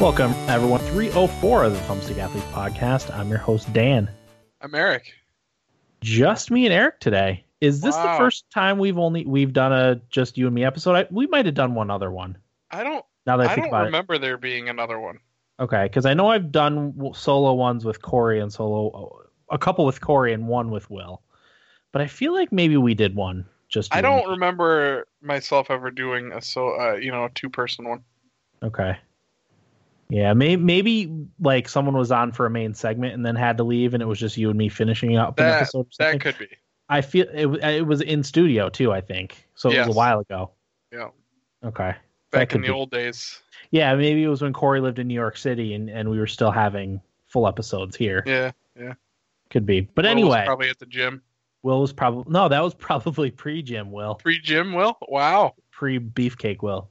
Welcome, everyone. 304 of the Thumbstick Athlete Podcast. I'm your host, Dan. I'm Eric. Just me and Eric today. Is this the first time we've done a just you and me episode? We might have done one other one. I don't remember there being another one. Okay, because I know I've done solo ones with Corey and a couple with Corey and one with Will. But I feel like maybe we did one just. I don't remember myself ever doing a two-person one. Okay. Yeah, maybe like someone was on for a main segment and then had to leave, and it was just you and me finishing up an episode. That could be. I feel it was in studio too, I think. So yes. It was a while ago. Yeah. Okay. Back in the old days. Yeah, maybe it was when Corey lived in New York City and we were still having full episodes here. Yeah, yeah. Could be. But anyway. Will was probably at the gym. That was probably pre-gym Will. Pre-gym Will? Wow. Pre-beefcake Will.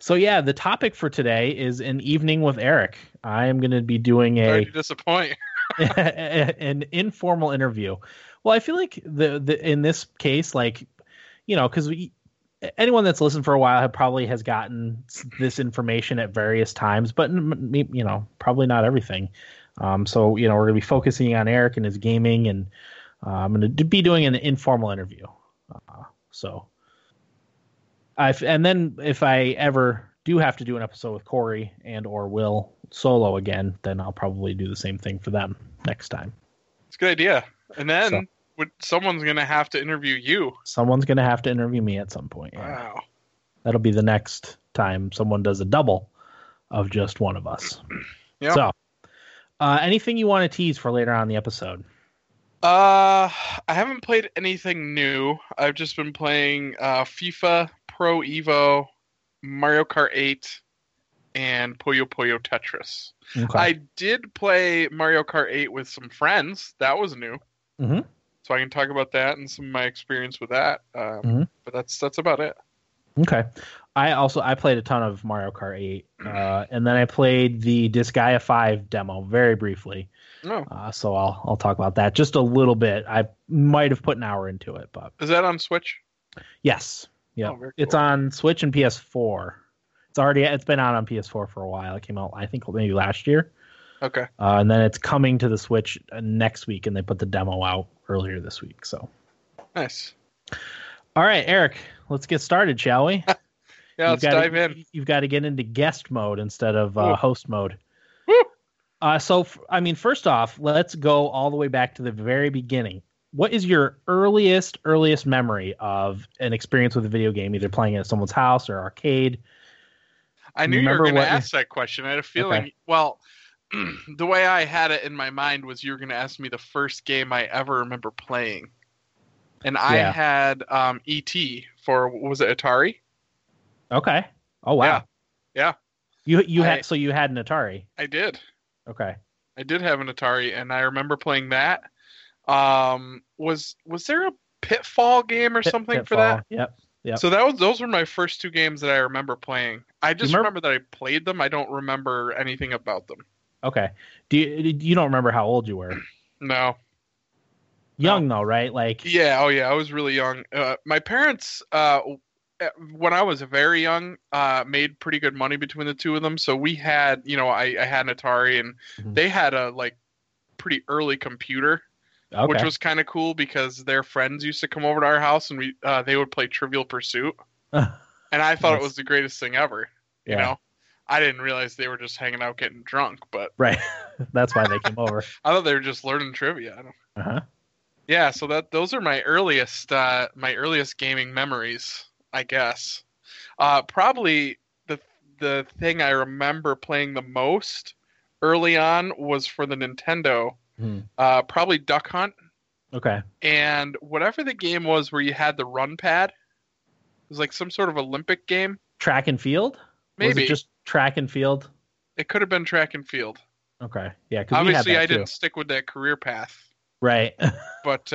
So yeah, the topic for today is an evening with Eric. I am going to be doing Sorry to disappoint. an informal interview. Well, I feel like the in this case, like, you know, because anyone that's listened for a while probably has gotten this information at various times, but you know, probably not everything. So you know, we're going to be focusing on Eric and his gaming, and I'm going to be doing an informal interview. And then if I ever do have to do an episode with Corey and or Will solo again, then I'll probably do the same thing for them next time. It's a good idea. And then someone's going to have to interview you. Someone's going to have to interview me at some point. Yeah. Wow. That'll be the next time someone does a double of just one of us. Yeah. So anything you want to tease for later on in the episode? I haven't played anything new. I've just been playing FIFA, Pro Evo, Mario Kart 8, and Puyo Puyo Tetris. Okay. I did play Mario Kart 8 with some friends. That was new. Mm-hmm. So I can talk about that and some of my experience with that. But that's about it. Okay. I played a ton of Mario Kart 8. And then I played the Disgaea 5 demo very briefly. Oh. So I'll talk about that just a little bit. I might have put an hour into it. But is that on Switch? Yes. Yeah, oh, cool. It's on Switch and PS4. It's been out on PS4 for a while. It came out, I think, maybe last year. Okay. And then it's coming to the Switch next week, and they put the demo out earlier this week. So nice. All right, Eric, let's get started, shall we? Yeah, dive in. You've got to get into guest mode instead of host mode. Woo! First off, let's go all the way back to the very beginning. What is your earliest memory of an experience with a video game, either playing it at someone's house or arcade? I knew you were going to ask that question. I had a feeling, okay. Well, the way I had it in my mind was you were going to ask me the first game I ever remember playing. And I had E.T. was it Atari? Okay. Oh, wow. Yeah. So you had an Atari? I did. Okay. I did have an Atari, and I remember playing that. Was there a Pitfall game or something Pitfall, for that? Yep. So those were my first two games that I remember playing. I just remember that I played them. I don't remember anything about them. Okay. You don't remember how old you were? No. Young though, right? Like I was really young. My parents when I was very young, made pretty good money between the two of them. So we had, you know, I had an Atari and they had a pretty early computer. Okay. Which was kind of cool because their friends used to come over to our house and we they would play Trivial Pursuit. And I thought it was the greatest thing ever. You know, I didn't realize they were just hanging out getting drunk, but right, that's why they came over. I thought they were just learning trivia. Yeah, so those are my earliest gaming memories, I guess. Probably the thing I remember playing the most early on was for the Nintendo. Probably Duck Hunt. Okay. And whatever the game was where you had the run pad, it was like some sort of Olympic game. Track and Field? Maybe. Was it just Track and Field? It could have been Track and Field. Okay. Yeah. Obviously, I didn't stick with that career path. Right. But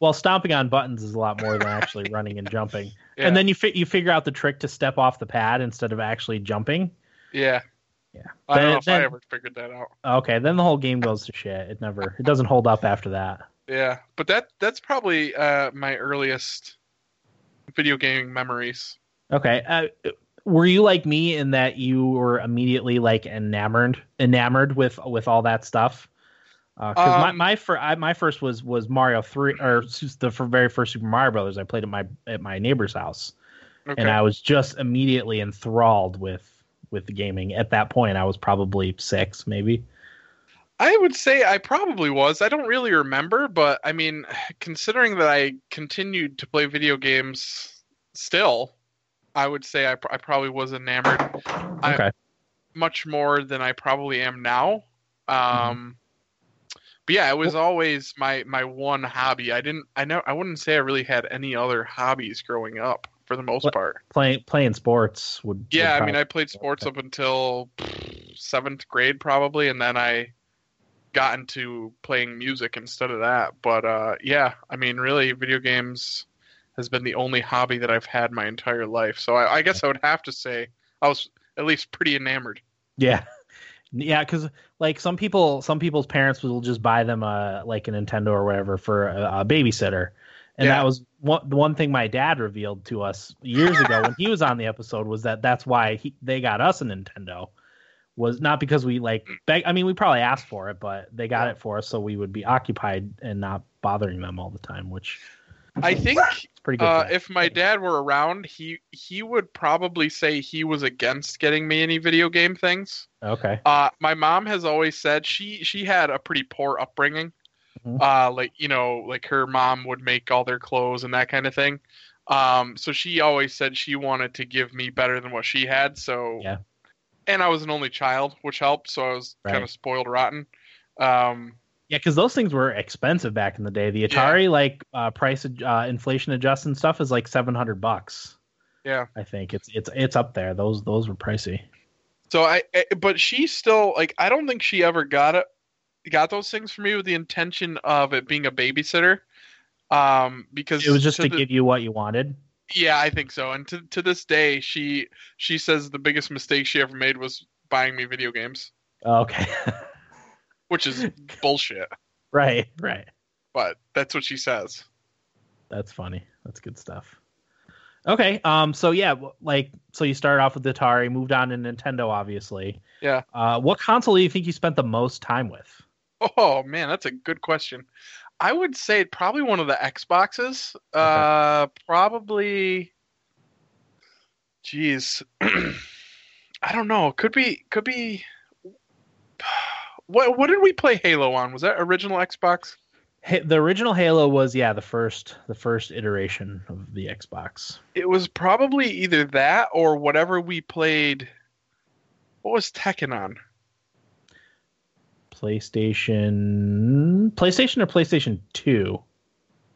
well, stomping on buttons is a lot more than actually running and jumping. Yeah. And then you figure out the trick to step off the pad instead of actually jumping. Yeah. Yeah. I don't know if I ever figured that out. Okay. Then the whole game goes to shit. It doesn't hold up after that. Yeah. But that's probably my earliest video gaming memories. Okay. Were you like me in that you were immediately like enamored with all that stuff? Because my first was Mario 3, or the very first Super Mario Brothers. I played at my neighbor's house, okay. And I was just immediately enthralled with the gaming. At that point, I was probably 6, maybe. I would say I probably was. I don't really remember, but I mean, considering that I continued to play video games still, I would say I probably was enamored. Okay. Much more than I probably am now. Mm-hmm. But yeah, it was always my one hobby. I wouldn't say I really had any other hobbies growing up for the most part. Playing sports would. Yeah, I mean, I played sports up until 7th grade probably, and then I got into playing music instead of that. But yeah, I mean, really, video games has been the only hobby that I've had my entire life. So I guess I would have to say I was at least pretty enamored. Yeah. Yeah, because like some people's parents will just buy them like a Nintendo or whatever for a babysitter, and yeah. That was one thing my dad revealed to us years ago when he was on the episode, was that's why they got us a Nintendo, was not because we like beg. I mean, we probably asked for it, but they got it for us so we would be occupied and not bothering them all the time, which I think it's pretty good. If my dad were around, he would probably say he was against getting me any video game things. Okay. My mom has always said she had a pretty poor upbringing. Mm-hmm. Like, you know, like her mom would make all their clothes and that kind of thing. So she always said she wanted to give me better than what she had. So yeah. And I was an only child, which helped. So I was kind of spoiled rotten. Yeah, because those things were expensive back in the day. The Atari, like price inflation adjusted stuff, is like $700. Yeah, I think it's up there. Those were pricey. So but she still, like, I don't think she ever got those things for me with the intention of it being a babysitter, because it was just to give you what you wanted. Yeah, I think so. And to this day, she says the biggest mistake she ever made was buying me video games. Okay. Which is bullshit. Right. But that's what she says. That's funny. That's good stuff. Okay. So yeah, so you started off with the Atari, moved on to Nintendo, obviously. Yeah. What console do you think you spent the most time with? Oh man, that's a good question. I would say probably one of the Xboxes. Okay. Probably. Jeez. I don't know. Could be. What did we play Halo on? Was that original Xbox? The original Halo was, yeah, the first iteration of the Xbox. It was probably either that or whatever we played. What was Tekken on? PlayStation or PlayStation 2?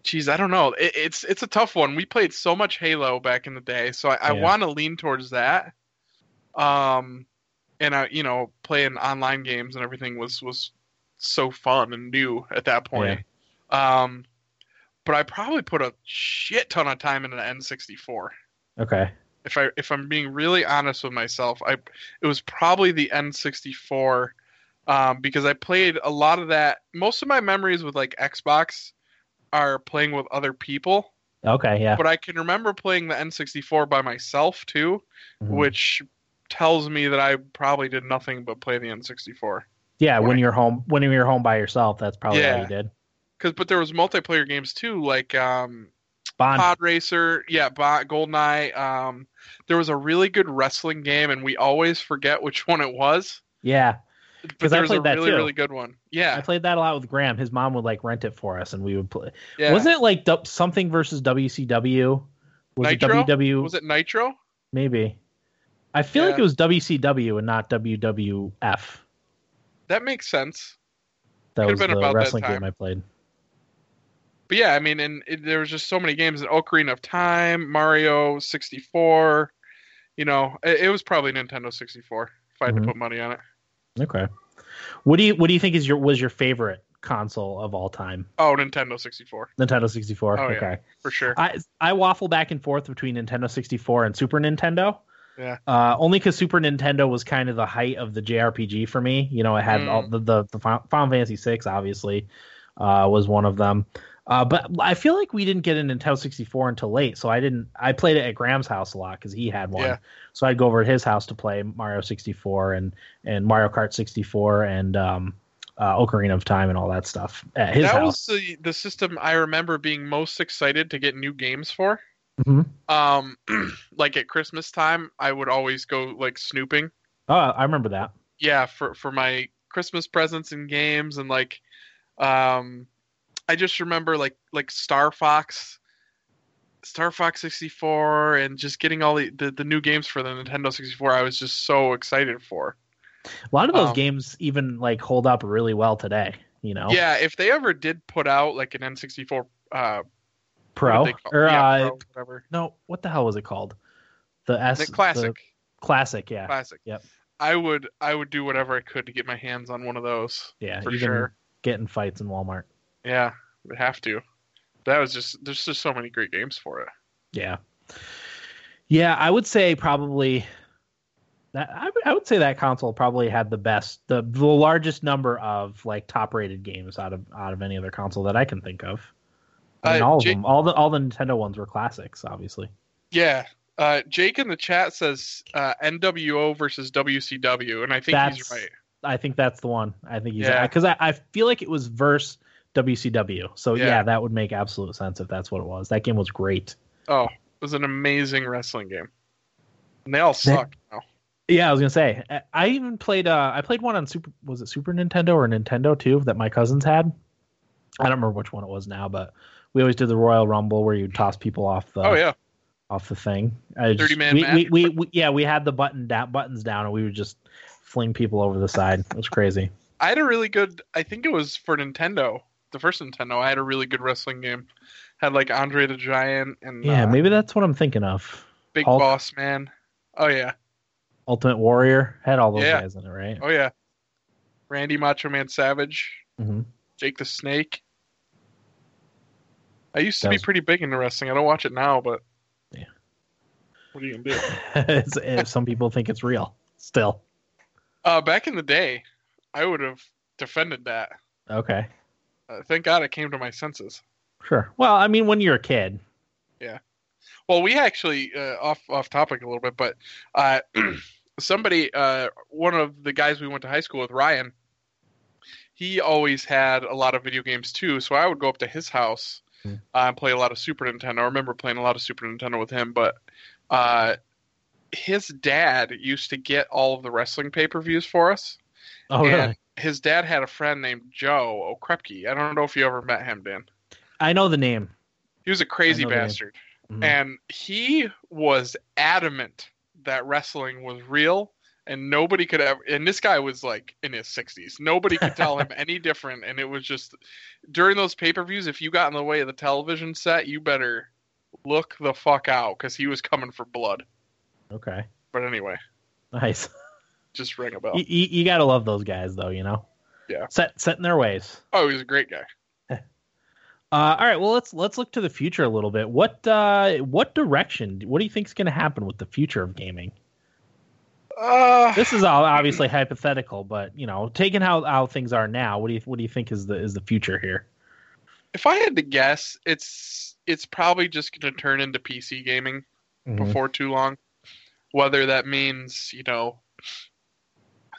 Jeez, I don't know. It's a tough one. We played so much Halo back in the day, so I want to lean towards that. And I, you know, playing online games and everything was so fun and new at that point. Yeah. But I probably put a shit ton of time into the N64. Okay. If I'm being really honest with myself, it was probably the N64, because I played a lot of that. Most of my memories with like Xbox are playing with other people. Okay, yeah. But I can remember playing the N64 by myself too, mm-hmm. which tells me that I probably did nothing but play the N64. Yeah, when you're home by yourself, that's probably what you did. But there was multiplayer games too, like Pod Racer, GoldenEye. There was a really good wrestling game, and we always forget which one it was. Yeah, because I played that really, too. Really good one. Yeah, I played that a lot with Graham. His mom would like rent it for us, and we would play. Yeah. Wasn't it like something versus WCW? Was Nitro? It WW? Was it Nitro? Maybe. I feel like it was WCW and not WWF. That makes sense. That was the wrestling game I played. But yeah, I mean, there was just so many games. In Ocarina of Time, Mario 64. You know, it was probably Nintendo 64 if I had to put money on it. Okay. What do you think was your favorite console of all time? Oh, Nintendo 64. Nintendo 64. Oh, okay. Yeah, for sure. I waffle back and forth between Nintendo 64 and Super Nintendo. Yeah. Only because Super Nintendo was kind of the height of the JRPG for me. You know, it had all the Final Fantasy VI, obviously, was one of them. But I feel like we didn't get a Nintendo 64 until late, so I played it at Graham's house a lot because he had one. Yeah. So I'd go over to his house to play Mario 64 and Mario Kart 64 and Ocarina of Time and all that stuff at his house. That was the system I remember being most excited to get new games for. Mm-hmm. Like at Christmas time, I would always go like snooping. Oh, I remember that. Yeah, for my Christmas presents and games and like. I just remember like Star Fox 64 and just getting all the new games for the Nintendo 64. I was just so excited for. A lot of those games even like hold up really well today, you know? Yeah. If they ever did put out like an N64, Pro, whatever. No, what the hell was it called? The Classic. The Classic. Yeah. Classic. Yep. I would do whatever I could to get my hands on one of those. Yeah. For sure. Get in fights in Walmart. Yeah, we have to. That was just there's just so many great games for it. Yeah, I would say probably that I would say that console probably had the largest number of like top rated games out of any other console that I can think of. I mean, all the Nintendo ones were classics, obviously. Yeah, Jake in the chat says NWO versus WCW, and I think he's right. I think that's the one. I think he's right because I feel like it was versus WCW. So yeah, that would make absolute sense if that's what it was. That game was great. Oh, it was an amazing wrestling game. And they all suck now. Yeah, I was gonna say. I even played. I played one on Super Nintendo or Nintendo 2 that my cousins had. I don't remember which one it was now, but we always did the Royal Rumble where you toss people off the. Oh yeah. Off the thing. 30-man match. We had the buttons down and we would just fling people over the side. It was crazy. I had a really good. I think it was for Nintendo. The first Nintendo, I had a really good wrestling game. Had like Andre the Giant and maybe that's what I'm thinking of. Big Hulk. Boss Man. Oh yeah. Ultimate Warrior had all those guys in it, right? Oh yeah. Randy Macho Man Savage. Mm-hmm. Jake the Snake. I used to be pretty big into wrestling. I don't watch it now, but yeah. What are you gonna do? Some people think it's real still. Back in the day, I would have defended that. Okay. Thank God I came to my senses. Sure. Well, I mean, when you're a kid. Yeah. Well, we actually off topic a little bit, but somebody, one of the guys we went to high school with, Ryan, he always had a lot of video games too. So I would go up to his house and play a lot of Super Nintendo. I remember playing a lot of Super Nintendo with him, but his dad used to get all of the wrestling pay-per-views for us. Oh, really? His dad had a friend named Joe Okrepke. I don't know if you ever met him, Dan. I know the name. He was a crazy bastard. Mm-hmm. And he was adamant that wrestling was real and nobody could ever. And this guy was like in his 60s. Nobody could tell him any different. And it was just during those pay-per-views, if you got in the way of the television set, you better look the fuck out because he was coming for blood. Okay. But anyway. Nice. Just ring a bell. You gotta love those guys, though, you know. Yeah. Set in their ways. Oh, he's a great guy. All right, well, let's look to the future a little bit. What direction? What do you think is going to happen with the future of gaming? This is all obviously hypothetical, but you know, taking how things are now, what do you think is the future here? If I had to guess, it's probably just going to turn into PC gaming before too long. Whether that means, you know,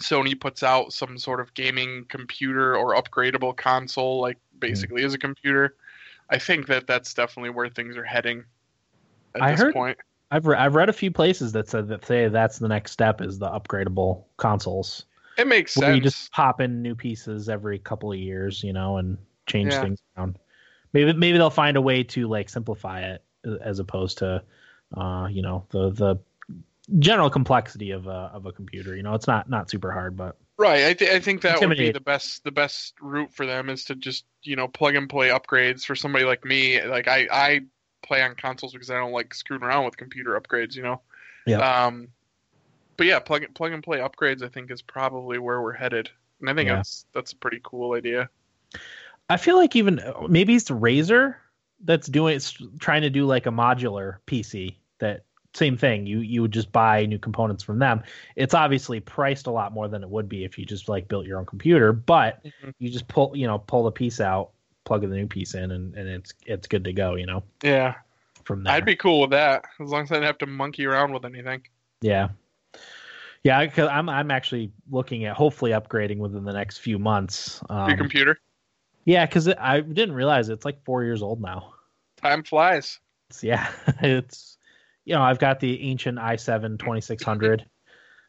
Sony puts out some sort of gaming computer or upgradable console, like basically is a computer. I think that's definitely where things are heading at this point. I've read a few places that said that say that's the next step is the upgradable consoles. It makes sense. You just pop in new pieces every couple of years, you know, and change things around. Maybe they'll find a way to like simplify it as opposed to, you know, the general complexity of a computer. You know, it's not super hard, but Right. I think that would be the best route for them is to just, you know, plug and play upgrades for somebody like me. Like I play on consoles because I don't like screwing around with computer upgrades, you know? Yeah. But yeah, plug and play upgrades, I think, is probably where we're headed. And I think that's a pretty cool idea. I feel like even maybe it's Razer that's trying to do like a modular PC that same thing. You would just buy new components from them. It's obviously priced a lot more than it would be if you just like built your own computer, but you just pull the piece out, plug the new piece in, and it's good to go, you know? Yeah. From there. I'd be cool with that as long as I didn't have to monkey around with anything. Yeah. Yeah, because I'm actually looking at hopefully upgrading within the next few months. Your computer? Yeah, because I didn't realize it's like 4 years old now. Time flies. It's I've got the ancient i7 2600.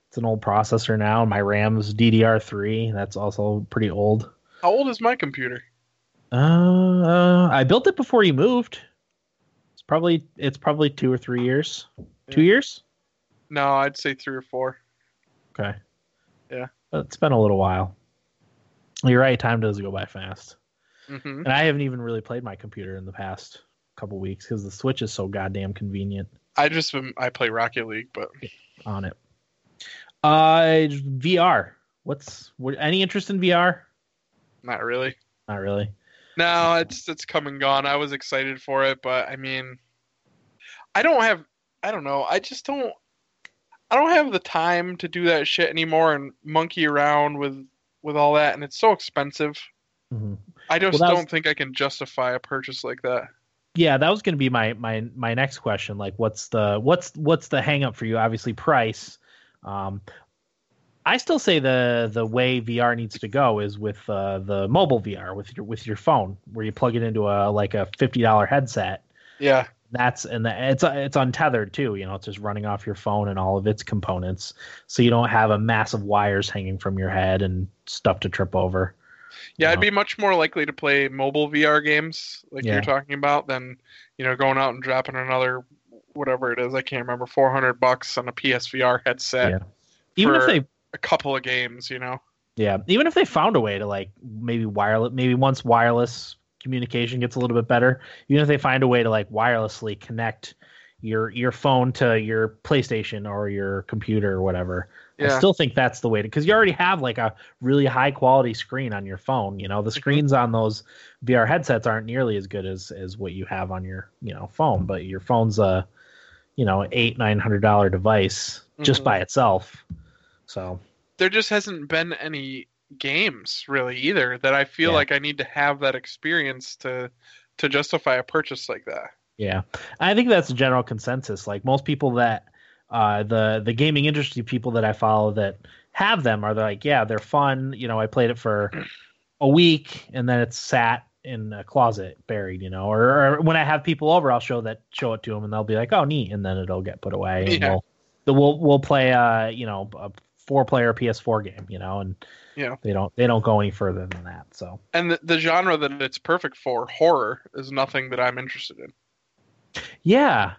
It's an old processor now. My RAM's DDR3. That's also pretty old. How old is my computer? I built it before you moved. It's probably 2 or 3 years. Yeah. 2 years? No, I'd say 3 or 4. Okay. Yeah. It's been a little while. You're right. Time does go by fast. Mm-hmm. And I haven't even really played my computer in the past couple weeks because the Switch is so goddamn convenient. I play Rocket League, but on it. VR. Any interest in VR? Not really. No, it's come and gone. I was excited for it, but I mean, I don't know. I don't have the time to do that shit anymore and monkey around with all that, and it's so expensive. Mm-hmm. I just don't think I can justify a purchase like that. Yeah, that was going to be my next question. Like, what's the hang up for you? Obviously, price. I still say the way VR needs to go is with the mobile VR with your phone, where you plug it into a $50 headset. Yeah. It's untethered too, it's just running off your phone and all of its components, so you don't have a mass of wires hanging from your head and stuff to trip over. Yeah, I'd be much more likely to play mobile VR games like you're talking about than going out and dropping another whatever it is, I can't remember, $400 on a PSVR headset. Yeah. Even for if they a couple of games, Yeah, even if they found a way to like maybe once wireless communication gets a little bit better, even if they find a way to like wirelessly connect your phone to your PlayStation or your computer or whatever. Yeah. I still think that's the way to, because you already have like a really high quality screen on your phone. The screens on those VR headsets aren't nearly as good as what you have on your phone, but your phone's a $800-$900 device just by itself. So there just hasn't been any games really either that I feel like I need to have that experience to justify a purchase like that. Yeah, I think that's the general consensus. Like most people that the gaming industry people that I follow that have them are like, yeah, they're fun. I played it for a week and then it's sat in a closet buried. Or when I have people over, I'll show it to them and they'll be like, oh, neat, and then it'll get put away. And we'll play a 4-player PS4 game, and they don't go any further than that. So, and the genre that it's perfect for, horror, is nothing that I'm interested in. Yeah.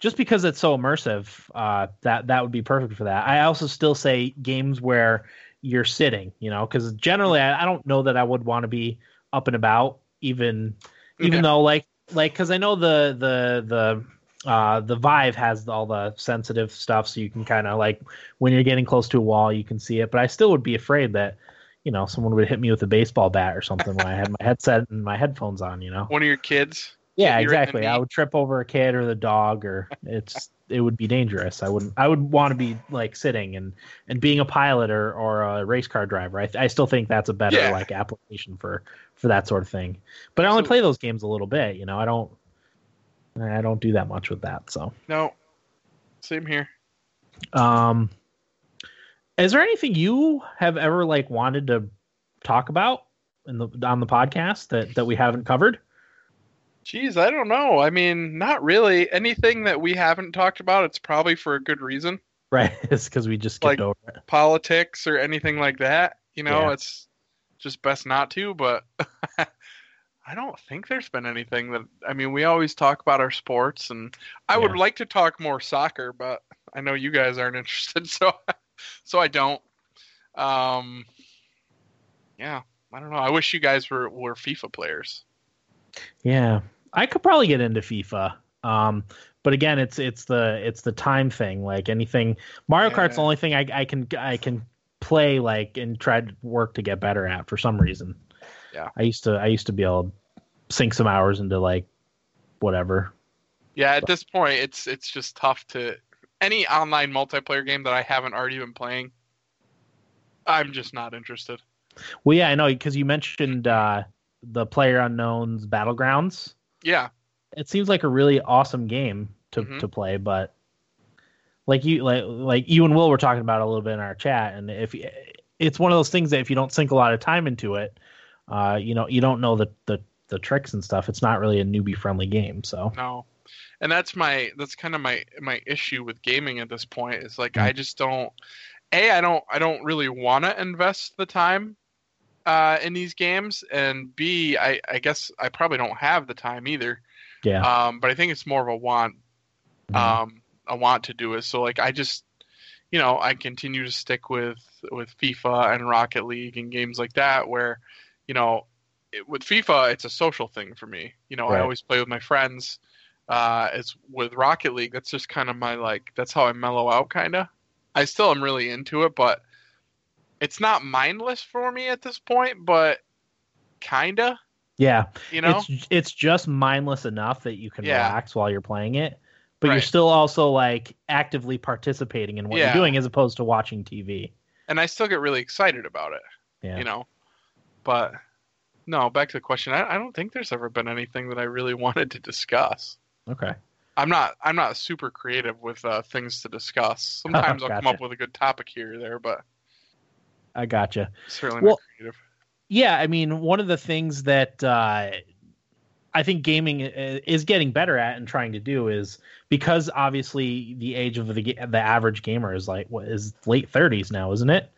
Just because it's so immersive, that would be perfect for that. I also still say games where you're sitting, because generally I don't know that I would want to be up and about, even though like because I know the Vive has all the sensitive stuff, so you can kind of like when you're getting close to a wall, you can see it. But I still would be afraid that someone would hit me with a baseball bat or something when I had my headset and my headphones on. One of your kids. Yeah, exactly. I would trip over a kid or the dog, or it would be dangerous. I would want to be like sitting and being a pilot or a race car driver. I still think that's a better like application for that sort of thing. But I only play those games a little bit. I don't do that much with that. So no, same here. Is there anything you have ever like wanted to talk about on the podcast that we haven't covered? Geez, I don't know. I mean, not really. Anything that we haven't talked about, it's probably for a good reason. Right, it's because we just skipped over it. Politics or anything like that. It's just best not to. But I don't think there's been anything that, I mean, we always talk about our sports, and I would like to talk more soccer, but I know you guys aren't interested, so so I don't. Yeah, I don't know. I wish you guys were FIFA players. Yeah, I could probably get into FIFA. But again, it's the time thing. Like anything, Mario Kart's the only thing I can play like and try to work to get better at for some reason. Yeah, I used to be able to sink some hours into like whatever. Yeah, at this point, it's just tough to any online multiplayer game that I haven't already been playing. I'm just not interested. Well, yeah, I know because you mentioned the PlayerUnknown's Battlegrounds. Yeah. It seems like a really awesome game to play, but like you and Will were talking about it a little bit in our chat, and if it's one of those things that if you don't sink a lot of time into it, you don't know the tricks and stuff. It's not really a newbie friendly game, so no, and that's kind of my issue with gaming at this point is like I just don't. I don't really want to invest the time in these games, and B, I guess I probably don't have the time either. Yeah. But I think it's more of a want, a want to do it. So like, I just, I continue to stick with FIFA and Rocket League and games like that, where, with FIFA, it's a social thing for me. Right. I always play with my friends. It's with Rocket League. That's just kind of my, like, that's how I mellow out kind of. I still am really into it, but it's not mindless for me at this point, but kinda. Yeah. It's just mindless enough that you can relax while you're playing it, but you're still also like actively participating in what you're doing as opposed to watching TV. And I still get really excited about it. Yeah. But no, back to the question. I don't think there's ever been anything that I really wanted to discuss. Okay. I'm not super creative with things to discuss. Sometimes I'll come up with a good topic here or there, but I gotcha. Certainly not creative. Yeah, I mean, one of the things that I think gaming is getting better at and trying to do is because obviously the age of the average gamer is like what is late 30s now, isn't it?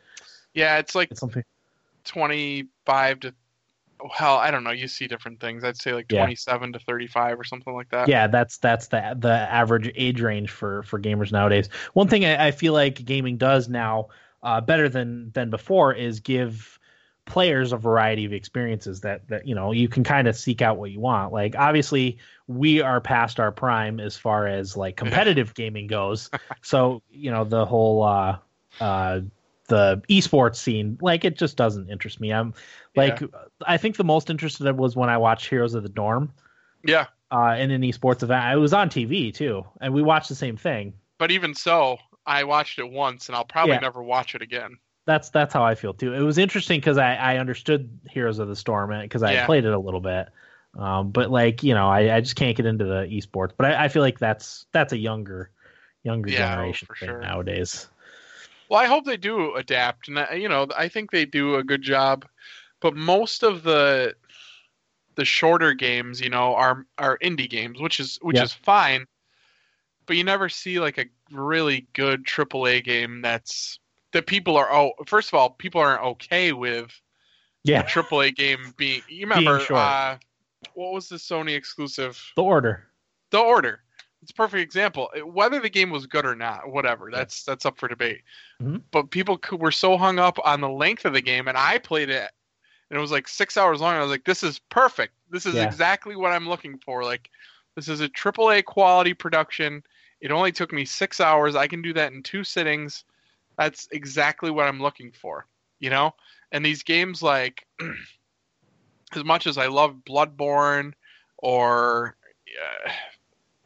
Yeah, it's like 25 to. Hell, I don't know. You see different things. I'd say like 27 to 35 or something like that. Yeah, that's the average age range for gamers nowadays. One thing I feel like gaming does now better than before is give players a variety of experiences that you can kind of seek out what you want. Like obviously we are past our prime as far as like competitive gaming goes. So the whole the esports scene, like it just doesn't interest me. I'm like, I think the most interested was when I watched Heroes of the Dorm. Yeah. In an esports event. It was on TV too. And we watched the same thing. But even so, I watched it once and I'll probably never watch it again. That's how I feel too. It was interesting because I understood Heroes of the Storm because I played it a little bit. But like, I just can't get into the esports, but I feel like that's a younger generation thing nowadays. Well, I hope they do adapt, and I think they do a good job. But most of the shorter games, are indie games, which is fine. But you never see like a really good AAA game that people are. Oh, first of all, people aren't okay with a AAA game being. You remember being short. What was the Sony exclusive? The Order. The Order. It's a perfect example. Whether the game was good or not, whatever, that's up for debate. Mm-hmm. But people were so hung up on the length of the game, and I played it, and it was like 6 hours long. And I was like, "This is perfect. This is exactly what I'm looking for. Like, this is a AAA quality production. It only took me 6 hours. I can do that in 2 sittings. That's exactly what I'm looking for." And these games, like, as much as I love Bloodborne or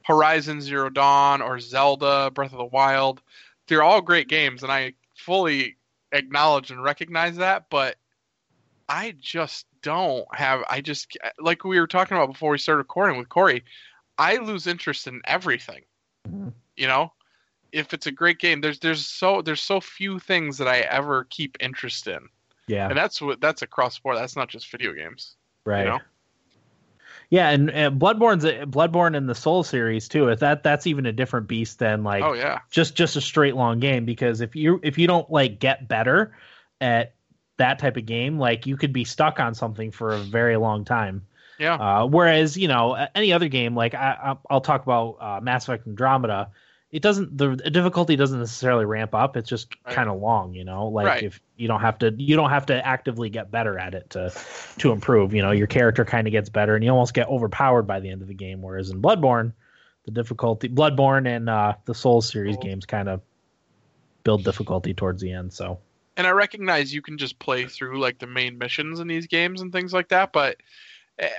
Horizon Zero Dawn or Zelda, Breath of the Wild, they're all great games, and I fully acknowledge and recognize that, but I just don't have... like we were talking about before we started recording with Corey, I lose interest in everything. Mm-hmm. If it's a great game, there's so few things that I ever keep interest in. Yeah. And that's across the board. That's not just video games. Right. Yeah, and Bloodborne and the Soul series too. That's even a different beast than like just a straight long game, because if you don't like get better at that type of game, like you could be stuck on something for a very long time. Yeah. Whereas any other game, like I'll talk about Mass Effect Andromeda. it doesn't, the difficulty doesn't necessarily ramp up. It's just kind of long, you know, like if you don't have to actively get better at it to improve, you know, your character kind of gets better and you almost get overpowered by the end of the game. Whereas in Bloodborne, the difficulty, Bloodborne and the Souls series games kind of build difficulty towards the end. So, and I recognize you can just play through like the main missions in these games and things like that, but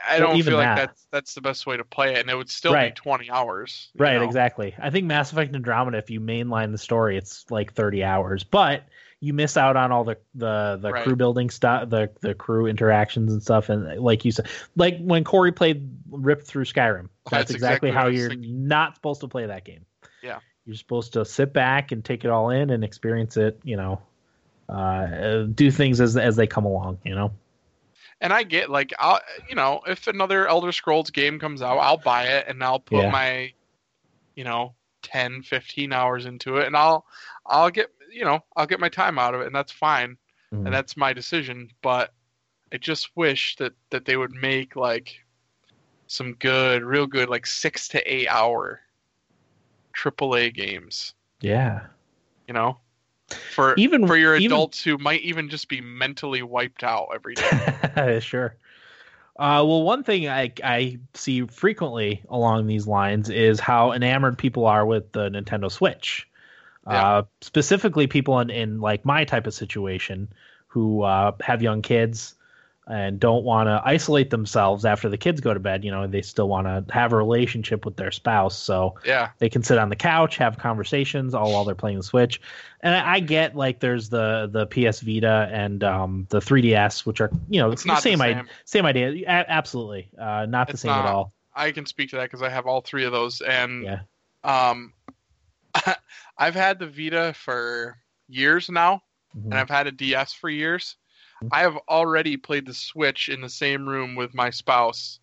I don't feel like that's the best way to play it, and it would still be 20 hours. Right, know? Exactly. I think Mass Effect Andromeda, if you mainline the story, it's like 30 hours, but you miss out on all the crew building stuff, the crew interactions and stuff, and like you said, like when Corey ripped through Skyrim, that's exactly how you're not supposed to play that game. Yeah. You're supposed to sit back and take it all in and experience it, you know, do things as they come along, you know? And I get, like, I'll, you know, if another Elder Scrolls game comes out, I'll buy it and I'll put my, you know, 10, 15 hours into it, and I'll get my time out of it, and that's fine. Mm-hmm. And that's my decision. But I just wish that they would make like some real good, like 6 to 8 hour AAA games. Yeah. You know? For your adults who might even just be mentally wiped out every day. Sure. Well, one thing I see frequently along these lines is how enamored people are with the Nintendo Switch. Yeah. Specifically people in like my type of situation who have young kids and don't want to isolate themselves after the kids go to bed. You know, they still want to have a relationship with their spouse. So they can sit on the couch, have conversations all while they're playing the Switch. And I get like there's the PS Vita and the 3DS, which are, you know, it's not the same idea. Absolutely. Not it's the same at all. I can speak to that because I have all three of those. And I've had the Vita for years now, and I've had a DS for years. I have already played the Switch in the same room with my spouse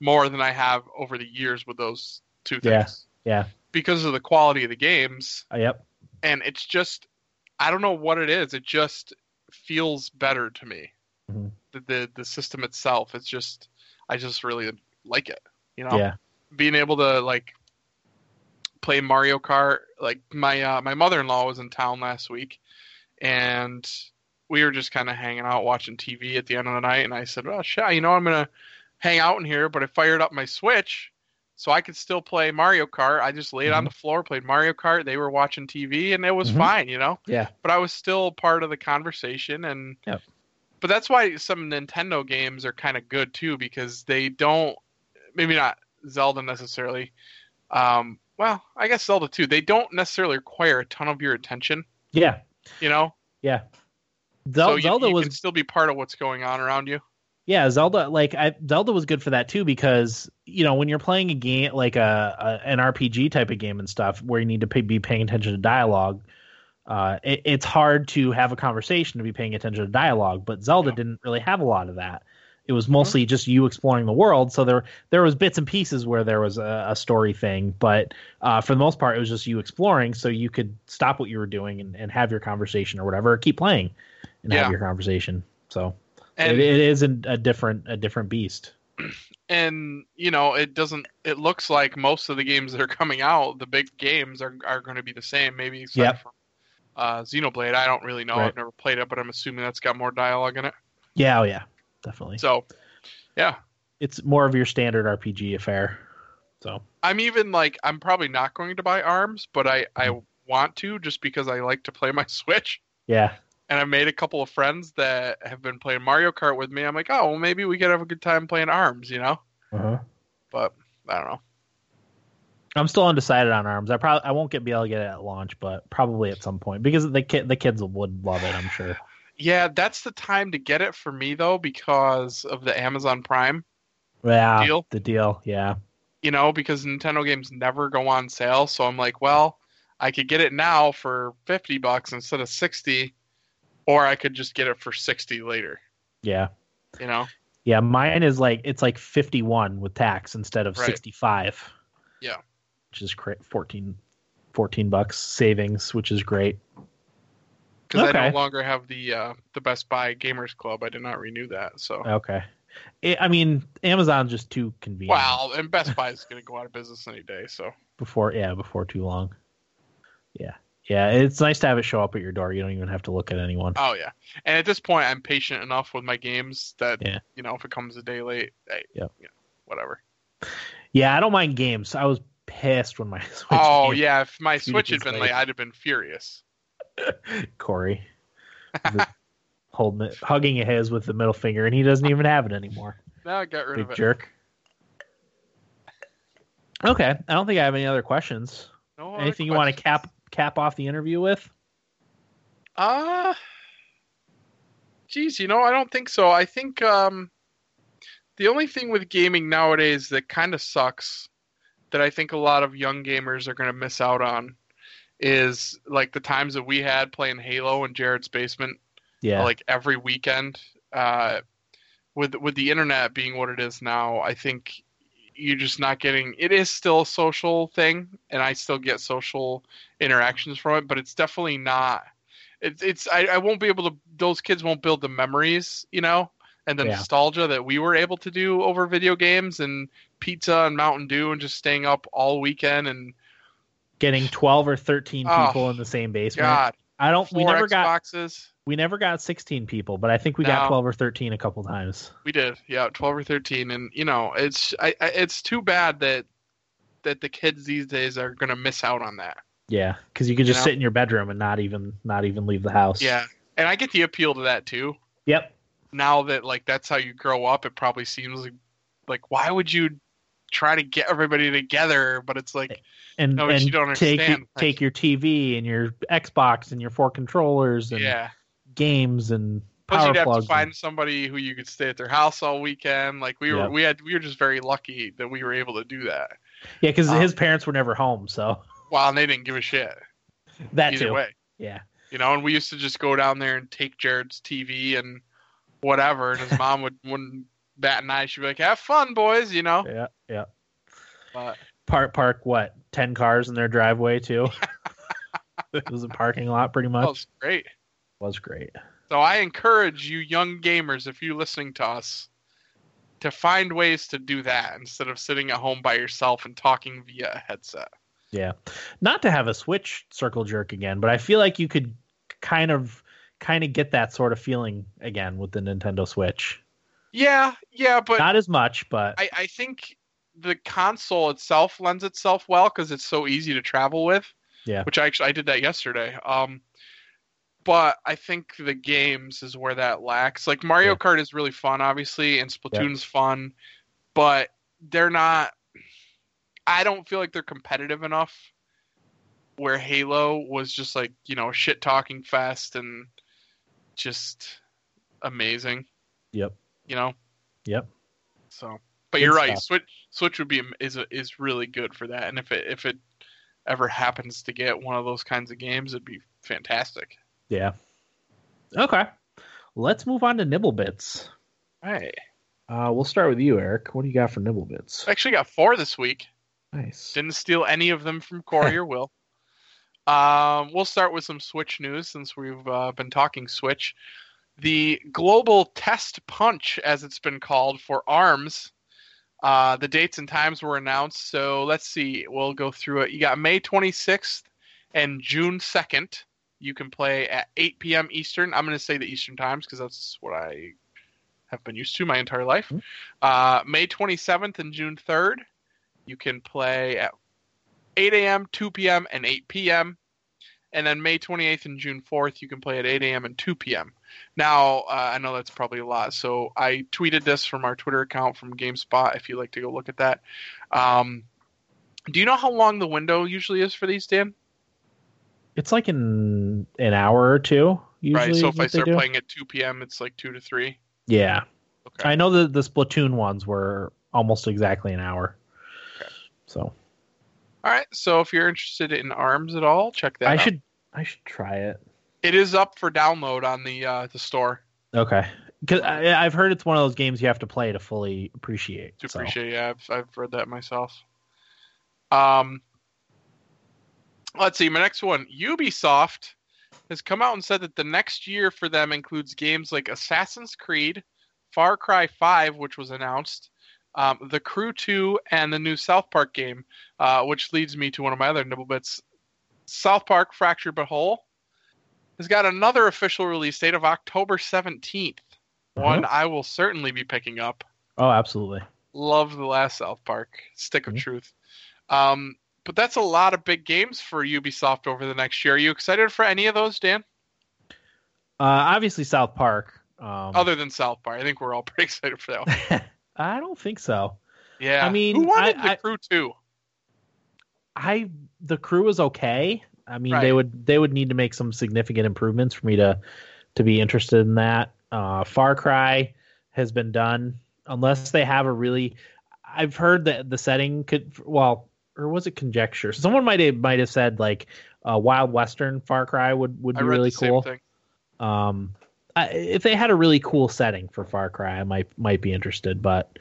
more than I have over the years with those two things. Yeah. Because of the quality of the games. Yep. And it's just, I don't know what it is. It just feels better to me. Mm-hmm. The system itself. It's just, I just really like it. You know, being able to like play Mario Kart. Like my mother-in-law was in town last week, and we were just kind of hanging out, watching TV at the end of the night. And I said, well, shit, you know, I'm going to hang out in here. But I fired up my Switch so I could still play Mario Kart. I just laid on the floor, played Mario Kart. They were watching TV, and it was fine, you know? Yeah. But I was still part of the conversation. And but that's why some Nintendo games are kind of good, too, because they don't – maybe not Zelda necessarily. Well, I guess Zelda, too. They don't necessarily require a ton of your attention. Yeah. You know? Yeah. Zelda can still be part of what's going on around you. Yeah, Zelda was good for that too, because you know when you're playing a game like an RPG type of game and stuff where you need to be paying attention to dialogue, it's hard to have a conversation to be paying attention to dialogue. But Zelda didn't really have a lot of that. It was mostly just you exploring the world. So there was bits and pieces where there was a story thing, but for the most part, it was just you exploring. So you could stop what you were doing and have your conversation or whatever, or keep playing and have your conversation. So it is a different beast. And you know, it looks like most of the games that are coming out, the big games are going to be the same. Maybe except for Xenoblade. I don't really know. Right. I've never played it, but I'm assuming that's got more dialogue in it. Yeah. Oh yeah. Definitely. So, yeah, it's more of your standard RPG affair. So I'm probably not going to buy ARMS, but I want to just because I like to play my Switch. Yeah. And I made a couple of friends that have been playing Mario Kart with me. I'm like, oh, well, maybe we could have a good time playing ARMS, you know? Uh-huh. But I don't know. I'm still undecided on ARMS. I won't be able to get it at launch, but probably at some point because the kids would love it, I'm sure. Yeah, that's the time to get it for me, though, because of the Amazon Prime deal. The deal, yeah. You know, because Nintendo games never go on sale, so I'm like, well, I could get it now for $50 instead of $60, or I could just get it for $60 later. Yeah. You know? Yeah, mine is like, it's like $51 with tax instead of $65. Yeah. Which is great, $14 savings, which is great. Because I no longer have the Best Buy Gamers Club. I did not renew that. So I mean, Amazon's just too convenient. Wow, and Best Buy is going to go out of business any day. So before too long. Yeah. Yeah, it's nice to have it show up at your door. You don't even have to look at anyone. Oh, yeah. And at this point, I'm patient enough with my games that, you know, if it comes a day late, you know, whatever. Yeah, I don't mind games. I was pissed when my Switch if my Switch had been late, I'd have been furious. Corey. Hugging his with the middle finger, and he doesn't even have it anymore. No, I got rid of it. Big jerk. Okay, I don't think I have any other questions. No other Anything questions. You want to cap off the interview with? Geez, you know, I don't think so. I think the only thing with gaming nowadays that kind of sucks that I think a lot of young gamers are going to miss out on is like the times that we had playing Halo in Jared's basement. Yeah. Like every weekend. With the internet being what it is now, I think you're just not getting... It is still a social thing, and I still get social interactions from it, but it's definitely not... I won't be able to... Those kids won't build the memories, you know, and the nostalgia that we were able to do over video games and pizza and Mountain Dew and just staying up all weekend and... Getting 12 or 13 people in the same basement. God. I don't... We never Xboxes. We never got 16 people, but I think we got 12 or 13 a couple times. We did, yeah, 12 or 13, and you know, it's too bad that the kids these days are going to miss out on that. Yeah, because you could just sit in your bedroom and not even leave the house. Yeah, and I get the appeal to that too. Yep. Now that like that's how you grow up, it probably seems like why would you try to get everybody together? But it's like and you don't understand. Take your TV and your Xbox and your four controllers and games and power plugs. You'd have to find somebody who you could stay at their house all weekend. Like we were just very lucky that we were able to do that. Yeah, because his parents were never home, so. Well, and they didn't give a shit. That either too. Way. Yeah. You know, and we used to just go down there and take Jared's TV and whatever, and his mom wouldn't bat an eye. She'd be like, "Have fun, boys," you know. Yeah, yeah. But park what 10 cars in their driveway too. It was a parking lot, pretty much. That was great. Was great. So I encourage you young gamers, if you're listening to us, to find ways to do that instead of sitting at home by yourself and talking via a headset. Yeah. Not to have a Switch circle jerk again, but I feel like you could kind of get that sort of feeling again with the Nintendo Switch. Yeah, but not as much, but I think the console itself lends itself well because it's so easy to travel with. Yeah. Which I did that yesterday. But I think the games is where that lacks. Like Mario Kart is really fun, obviously, and Splatoon's fun, but they're not. I don't feel like they're competitive enough. Where Halo was just like, you know, shit talking fest and just amazing. Yep. You know. Yep. So, but good you're stuff. Right. Switch would be is really good for that, and if it ever happens to get one of those kinds of games, it'd be fantastic. Yeah. Okay. Let's move on to Nibble Bits. All right. We'll start with you, Eric. What do you got for Nibble Bits? I actually got 4 this week. Nice. Didn't steal any of them from Corey or Will. We'll start with some Switch news since we've been talking Switch. The global test punch, as it's been called, for ARMS. The dates and times were announced. So let's see. We'll go through it. You got May 26th and June 2nd. You can play at 8 p.m. Eastern. I'm going to say the Eastern times because that's what I have been used to my entire life. Mm-hmm. May 27th and June 3rd, you can play at 8 a.m., 2 p.m., and 8 p.m. And then May 28th and June 4th, you can play at 8 a.m. and 2 p.m. Now, I know that's probably a lot, so I tweeted this from our Twitter account from GameSpot if you'd like to go look at that. Do you know how long the window usually is for these, Dan? It's like in an hour or two. Usually, right, so if I start playing at 2 p.m., it's like 2 to 3? Yeah. Okay. I know the Splatoon ones were almost exactly an hour. Okay. So. All right, so if you're interested in ARMS at all, check that out. I should try it. It is up for download on the store. Okay. Because I've heard it's one of those games you have to play to fully appreciate. Yeah. I've read that myself. Let's see, my next one. Ubisoft has come out and said that the next year for them includes games like Assassin's Creed, Far Cry 5, which was announced, The Crew 2, and the new South Park game, which leads me to one of my other nibble bits. South Park Fractured But Whole has got another official release date of October 17th. Mm-hmm. One I will certainly be picking up. Oh, absolutely. Love the last South Park. Stick of Truth. But that's a lot of big games for Ubisoft over the next year. Are you excited for any of those, Dan? Obviously South Park. Other than South Park. I think we're all pretty excited for that one. I don't think so. Yeah. I mean, who wanted The Crew 2? The Crew was okay. I mean, right. they would need to make some significant improvements for me to be interested in that. Far Cry has been done, unless they have a really. I've heard that the setting could, well, or was it conjecture? Someone might have said like a Wild Western Far Cry would be really cool. Same thing. If they had a really cool setting for Far Cry, I might be interested, but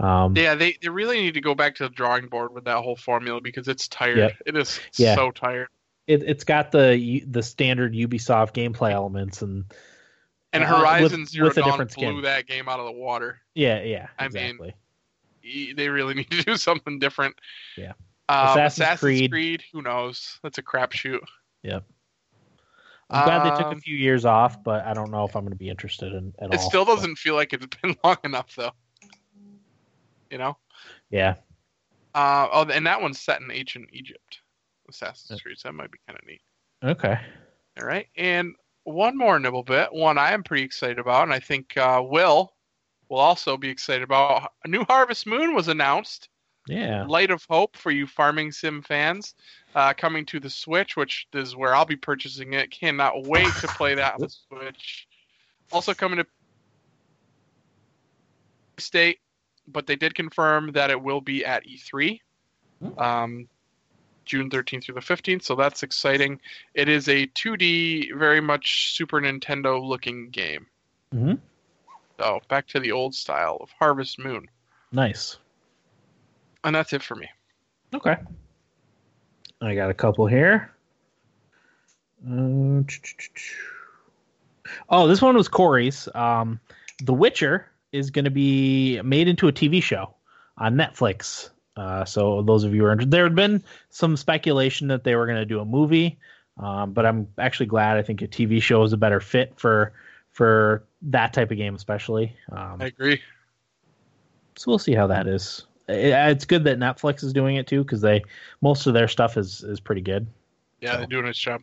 yeah, they really need to go back to the drawing board with that whole formula because it's tired. Yep. It is so tired. It's got the standard Ubisoft gameplay elements and Horizon Zero Dawn blew that game out of the water. Yeah, exactly. I mean, they really need to do something different. Yeah, Assassin's Creed. Who knows? That's a crapshoot. Yep. I'm glad they took a few years off, but I don't know if I'm going to be interested in at all. It still doesn't feel like it's been long enough, though. You know? Yeah. And that one's set in ancient Egypt. Assassin's Creed, so that might be kind of neat. Okay. All right. And one more nibble bit, one I am pretty excited about, and I think Will also be excited about. A new Harvest Moon was announced. Yeah. Light of Hope for you farming sim fans. Coming to the Switch, which is where I'll be purchasing it. Cannot wait to play that on the Switch. Also coming to State, but they did confirm that it will be at E3, June 13th through the 15th, so that's exciting. It is a 2D, very much Super Nintendo-looking game. Mm-hmm. So, back to the old style of Harvest Moon. Nice. And that's it for me. Okay. I got a couple here. Oh, this one was Corey's. The Witcher is going to be made into a TV show on Netflix. So those of you who are interested, there had been some speculation that they were going to do a movie, but I'm actually glad. I think a TV show is a better fit for that type of game, especially. I agree. So we'll see how that is. It's good that Netflix is doing it too, because most of their stuff is pretty good. Yeah, so. They're doing its job.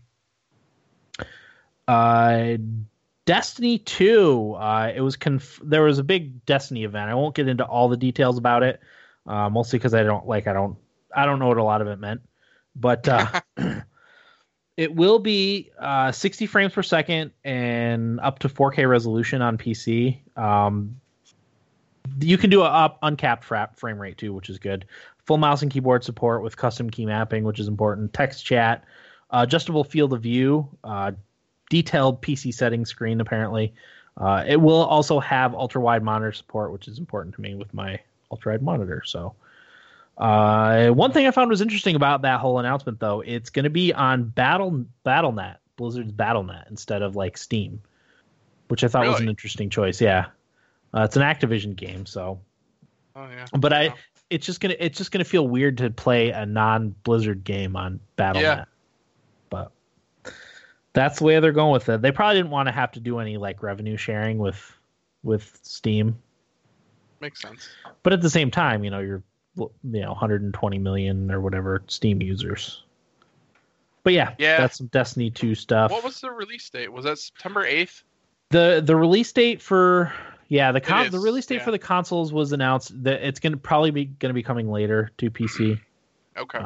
Destiny 2. It was there was a big Destiny event. I won't get into all the details about it, mostly because I don't know what a lot of it meant. But it will be 60 frames per second and up to 4K resolution on PC. You can do an uncapped frame rate, too, which is good. Full mouse and keyboard support with custom key mapping, which is important. Text chat, adjustable field of view, detailed PC settings screen, apparently. It will also have ultra-wide monitor support, which is important to me with my ultra-wide monitor. So, one thing I found was interesting about that whole announcement, though, it's going to be on Battle.net, Blizzard's Battle.net, instead of, like, Steam, which I thought was an interesting choice, yeah. It's an Activision game, so. Oh yeah. But it's just gonna feel weird to play a non-Blizzard game on Battle.net. Yeah. But that's the way they're going with it. They probably didn't want to have to do any like revenue sharing with Steam. Makes sense. But at the same time, you're 120 million or whatever Steam users. But yeah, that's some Destiny 2 stuff. What was the release date? Was that September 8th? The release date for. Yeah, the release date for the consoles was announced. That it's going to probably be coming later to PC. Okay.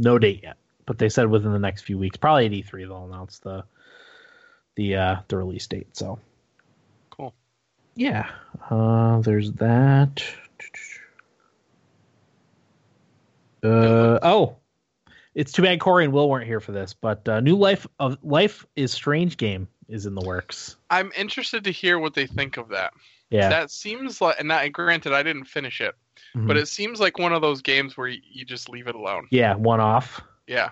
No date yet, but they said within the next few weeks, probably at E3 they'll announce the release date. So. Cool. Yeah. There's that. It's too bad Corey and Will weren't here for this, but new Life is Strange game is in the works. I'm interested to hear what they think of that. Yeah. That seems like, and granted, I didn't finish it, but it seems like one of those games where you just leave it alone. Yeah, one off. Yeah.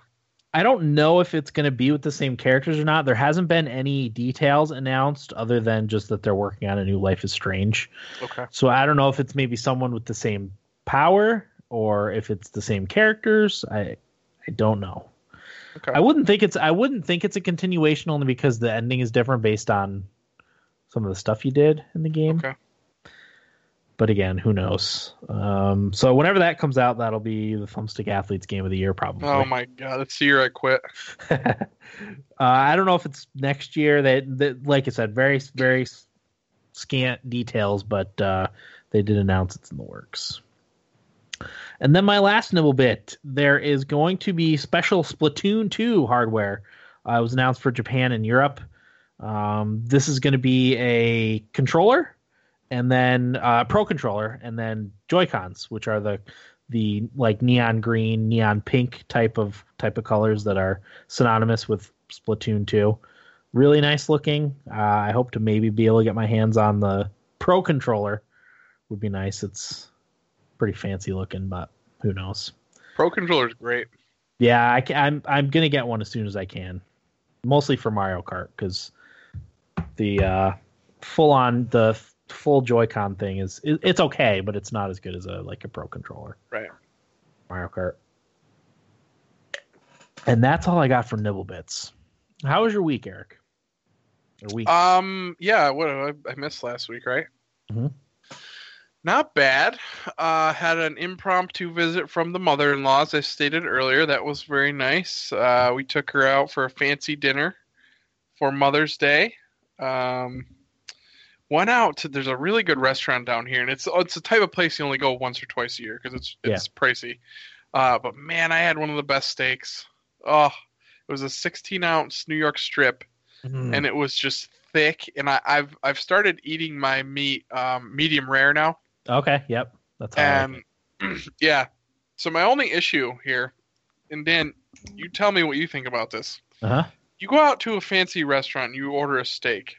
I don't know if it's going to be with the same characters or not. There hasn't been any details announced other than just that they're working on a new Life is Strange. Okay. So I don't know if it's maybe someone with the same power or if it's the same characters. I don't know. Okay. I wouldn't think it's a continuation, only because the ending is different based on some of the stuff you did in the game. Okay. But again, who knows? So whenever that comes out, that'll be the Thumbstick Athletes Game of the Year, probably. Oh my god, it's the year I quit. I don't know if it's next year. That, like I said, very very scant details, but they did announce it's in the works. And then my last nibble bit, there is going to be special Splatoon 2 hardware. It was announced for Japan and Europe. This is going to be a controller, and then Pro Controller, and then Joy-Cons, which are the like neon green, neon pink type of colors that are synonymous with Splatoon 2. Really nice looking. I hope to maybe be able to get my hands on the Pro Controller. Would be nice. It's pretty fancy looking, but who knows? Pro Controller's great. Yeah, I'm gonna get one as soon as I can, mostly for Mario Kart, because the full Joy-Con thing it's okay, but it's not as good as a Pro Controller. Right. Mario Kart. And that's all I got for Nibble Bits. How was your week, Eric? Yeah. What I missed last week, right? Mm-hmm. Not bad. Had an impromptu visit from the mother-in-law, as I stated earlier. That was very nice. We took her out for a fancy dinner for Mother's Day. Went out to, there's a really good restaurant down here, and it's the type of place you only go once or twice a year because it's pricey. But man, I had one of the best steaks. Oh, it was a 16-ounce New York strip, and it was just thick. And I've started eating my meat medium rare now. Okay. Yep. That's all. Yeah. So my only issue here, and Dan, you tell me what you think about this. Uh-huh. You go out to a fancy restaurant, and you order a steak.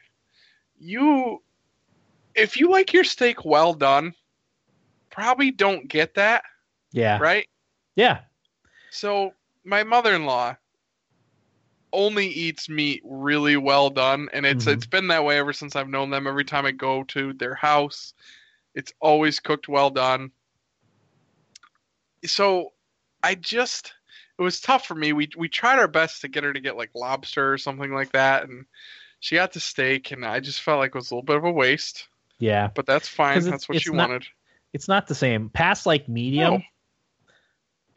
If you like your steak well done, probably don't get that. Yeah. Right? Yeah. So my mother-in-law only eats meat really well done, and it's been that way ever since I've known them. Every time I go to their house, it's always cooked well done. So it was tough for me. We tried our best to get her to get like lobster or something like that, and she got the steak, and I just felt like it was a little bit of a waste. Yeah. But that's fine. That's what she wanted. It's not the same. Past like medium. No.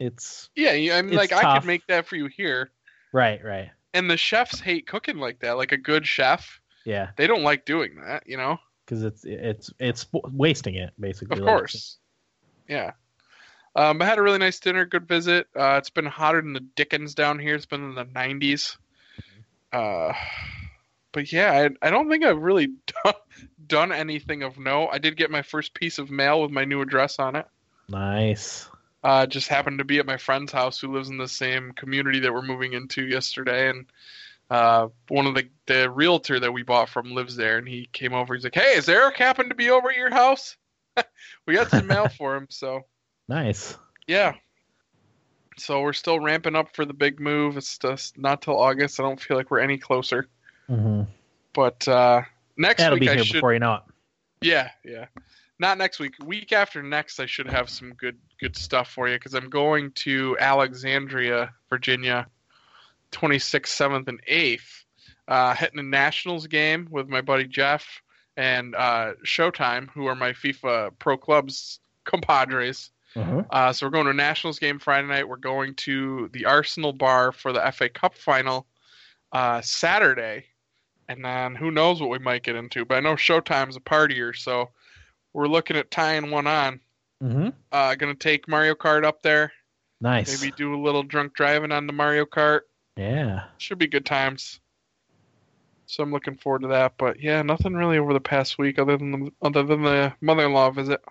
It's I could make that for you here. Right, right. And the chefs hate cooking like that. Like a good chef. Yeah. They don't like doing that, you know? Because it's wasting it, basically. Of course. Yeah. I had a really nice dinner, good visit. It's been hotter than the dickens down here. It's been in the 90s. But yeah, I don't think I've really done anything of note. I did get my first piece of mail with my new address on it. Nice. Just happened to be at my friend's house who lives in the same community that we're moving into yesterday. And one of the realtor that we bought from lives there. And he came over. He's like, hey, is Eric happened to be over at your house? We got some mail for him. So nice. Yeah. So we're still ramping up for the big move. It's just not till August. I don't feel like we're any closer. Mm-hmm. But next That'll week be here I should, before you know it. Yeah, yeah. Not next week. Week after next, I should have some good stuff for you because I'm going to Alexandria, Virginia, 26th, 7th, and 8th. Hitting a Nationals game with my buddy Jeff and Showtime, who are my FIFA Pro Clubs compadres. Uh-huh. So we're going to a Nationals game Friday night. We're going to the Arsenal Bar for the FA Cup final Saturday. And then who knows what we might get into. But I know Showtime's a partier, so we're looking at tying one on. Mm-hmm. Going to take Mario Kart up there. Nice. Maybe do a little drunk driving on the Mario Kart. Yeah. Should be good times. So I'm looking forward to that. But yeah, nothing really over the past week other than the mother-in-law visit.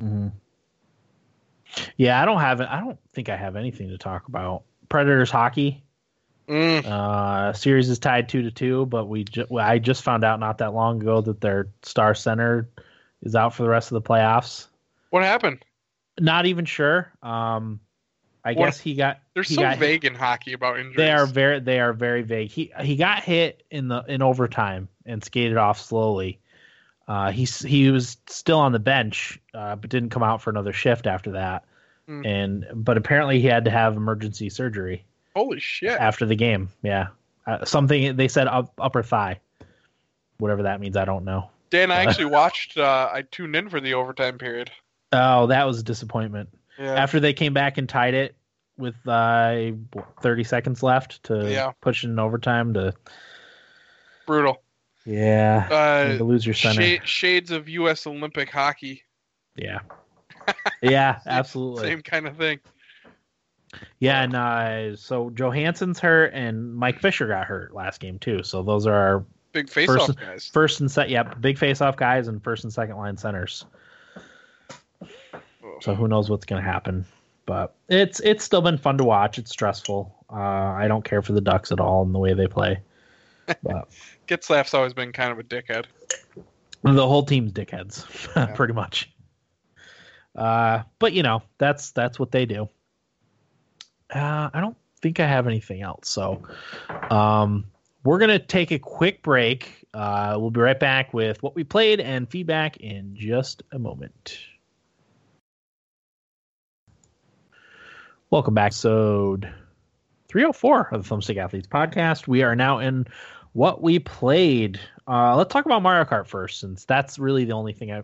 Mm-hmm. Yeah, I don't think I have anything to talk about. Predators hockey. Series is tied 2-2, but I just found out not that long ago that their star center is out for the rest of the playoffs. What happened? Not even sure. Guess he got. They're so vague in hockey about injuries. They are very vague. He got hit in overtime and skated off slowly. He was still on the bench, but didn't come out for another shift after that. But apparently he had to have emergency surgery. Holy shit. After the game, yeah. Something, they said upper thigh. Whatever that means, I don't know. Dan, I actually watched, I tuned in for the overtime period. Oh, that was a disappointment. Yeah. After they came back and tied it with 30 seconds left to push in overtime to... Brutal. Yeah. You lose your center. Shades of U.S. Olympic hockey. Yeah. Yeah, absolutely. Same kind of thing. Yeah, and so Johansson's hurt, and Mike Fisher got hurt last game too. So those are our big face-off guys. Big face-off guys and first and second line centers. Oh. So who knows what's going to happen? But it's still been fun to watch. It's stressful. I don't care for the Ducks at all in the way they play. But Getzlaff's always been kind of a dickhead. The whole team's dickheads, pretty much. But you know, that's what they do. I don't think I have anything else. So we're going to take a quick break. We'll be right back with what we played and feedback in just a moment. Welcome back. Episode 304 of the Thumbstick Athletes Podcast. We are now in what we played. Let's talk about Mario Kart first, since that's really the only thing I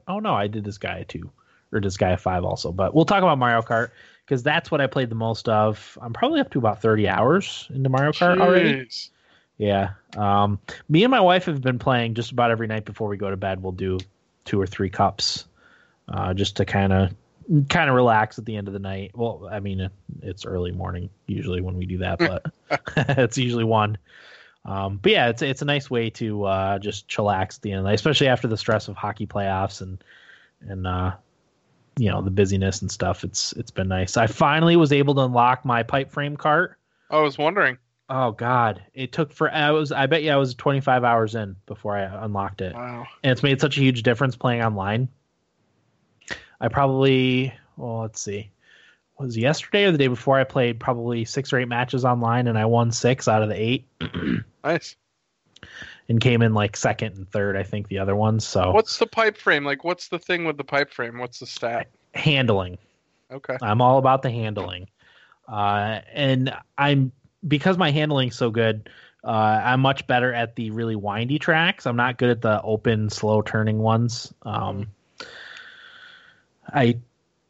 did Disgaea 2 or Disgaea 5 also, but we'll talk about Mario Kart, because that's what I played the most of. I'm probably up to about 30 hours into Mario Kart already. Yeah. Me and my wife have been playing just about every night before we go to bed. We'll do 2 or 3 cups just to kind of relax at the end of the night. Well, I mean, it's early morning usually when we do that, but it's usually one. But yeah, it's a nice way to just chillax at the end of the night, especially after the stress of hockey playoffs and you know, the busyness and stuff. It's been nice. I finally was able to unlock my pipe frame cart. I was wondering. Oh God, it took I was 25 hours in before I unlocked it. Wow. And it's made such a huge difference playing online. I probably, let's see, was yesterday or the day before, I played probably 6 or 8 matches online, and I won 6 out of the 8. Nice. And came in like second and third, I think, the other ones. So what's the pipe frame? Like, what's the thing with the pipe frame? What's the stat? Handling. Okay. I'm all about the handling. And because my handling's so good, I'm much better at the really windy tracks. I'm not good at the open, slow turning ones. I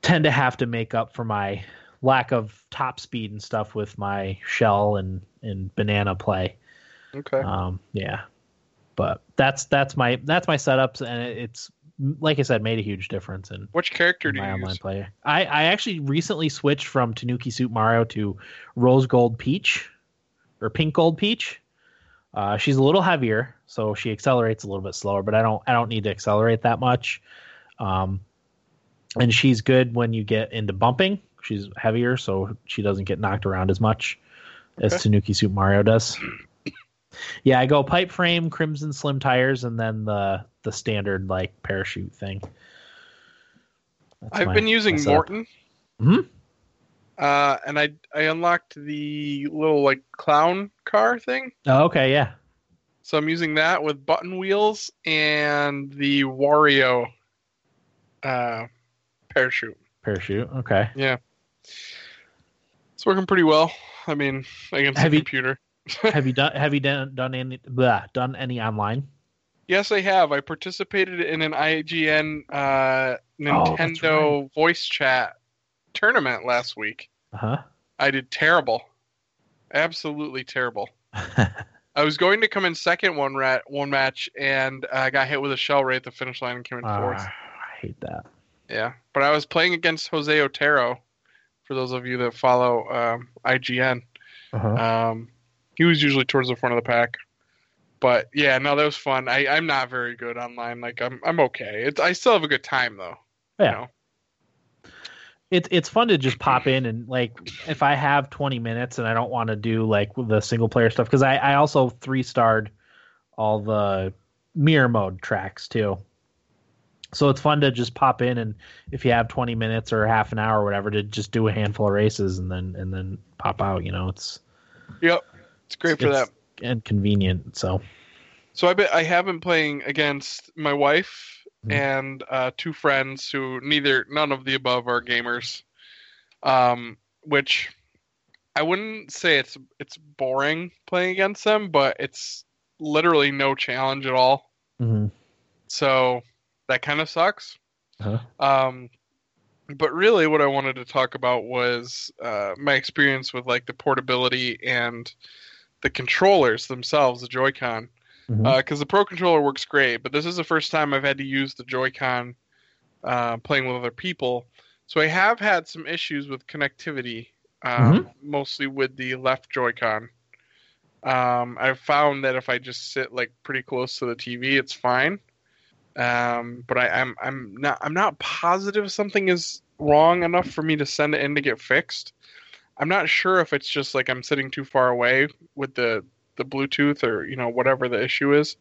tend to have to make up for my lack of top speed and stuff with my shell and banana play. Okay. Yeah. But that's my setups, and it's, like I said, made a huge difference in which character do you use? Online player. I actually recently switched from Tanuki Suit Mario to Rose Gold Peach, or Pink Gold Peach. She's a little heavier, so she accelerates a little bit slower, but I don't need to accelerate that much. And she's good when you get into bumping. She's heavier, so she doesn't get knocked around as much as Tanuki Suit Mario does. Yeah, I go pipe frame, crimson slim tires, and then the standard like parachute thing. I've been using Morton. Mm-hmm. And I unlocked the little like clown car thing. Oh, okay, yeah. So I'm using that with button wheels and the Wario parachute. Okay. Yeah. It's working pretty well. I mean, against the computer. Have you done any online? Yes, I have. I participated in an IGN Nintendo voice chat tournament last week. Uh-huh. I did terrible. Absolutely terrible. I was going to come in second one match, and I got hit with a shell right at the finish line and came in fourth. I hate that. Yeah, but I was playing against Jose Otero, for those of you that follow IGN. Uh-huh. He was usually towards the front of the pack, but yeah, no, that was fun. I'm not very good online. Like I'm okay. I still have a good time though. Yeah. You know? It's fun to just pop in and like, if I have 20 minutes and I don't want to do like the single player stuff. Cause I also 3-starred all the mirror mode tracks too. So it's fun to just pop in, and if you have 20 minutes or half an hour or whatever, to just do a handful of races and then pop out, you know, Yep, it's great for that and convenient. So I have been playing against my wife and 2 friends who none of the above are gamers, which I wouldn't say it's boring playing against them, but it's literally no challenge at all. Mm-hmm. So that kind of sucks. Uh-huh. But really what I wanted to talk about was my experience with like the portability and the controllers themselves, the Joy-Con. Because mm-hmm. The Pro Controller works great, but this is the first time I've had to use the Joy-Con playing with other people. So I have had some issues with connectivity, mm-hmm. mostly with the left Joy-Con. I've found that if I just sit like pretty close to the TV, it's fine. But I'm not positive something is wrong enough for me to send it in to get fixed. I'm not sure if it's just like I'm sitting too far away with the Bluetooth or, you know, whatever the issue is.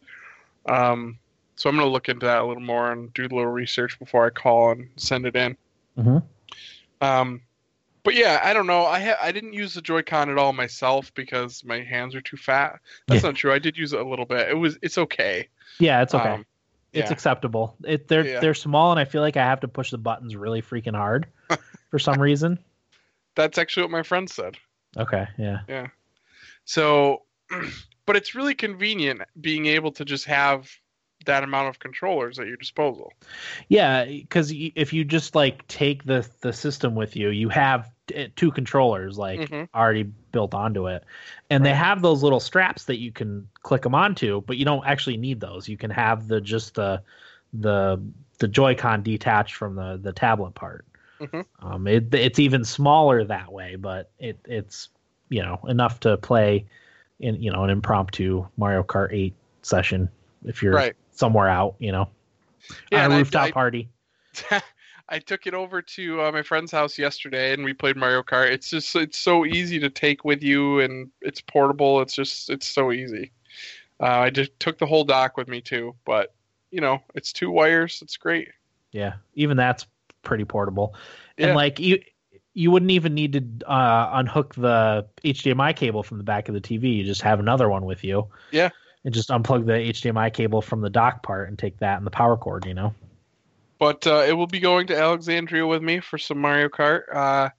So I'm going to look into that a little more and do a little research before I call and send it in. Mm-hmm. But yeah, I don't know. I didn't use the Joy-Con at all myself because my hands are too fat. That's not true. I did use it a little bit. It's okay. Yeah, it's okay. It's acceptable. They're small, and I feel like I have to push the buttons really freaking hard for some reason. That's actually what my friend said. Okay. Yeah. Yeah. So, but it's really convenient being able to just have that amount of controllers at your disposal. Yeah, because if you just like take the system with you, you have two controllers like mm-hmm. already built onto it, and they have those little straps that you can click them onto, but you don't actually need those. You can have the Joy-Con detached from the tablet part. Mm-hmm. It's even smaller that way, but it's you know enough to play in you know an impromptu Mario Kart 8 session if you're right. somewhere out, you know, on a rooftop party. I took it over to my friend's house yesterday and we played Mario Kart. It's so easy to take with you and it's portable. It's so easy. I just took the whole dock with me too, but you know, it's two wires. It's great. Yeah. Even that's pretty portable. Yeah. And like you wouldn't even need to unhook the HDMI cable from the back of the TV. You just have another one with you. Yeah. And just unplug the HDMI cable from the dock part and take that and the power cord, you know. But it will be going to Alexandria with me for some Mario Kart.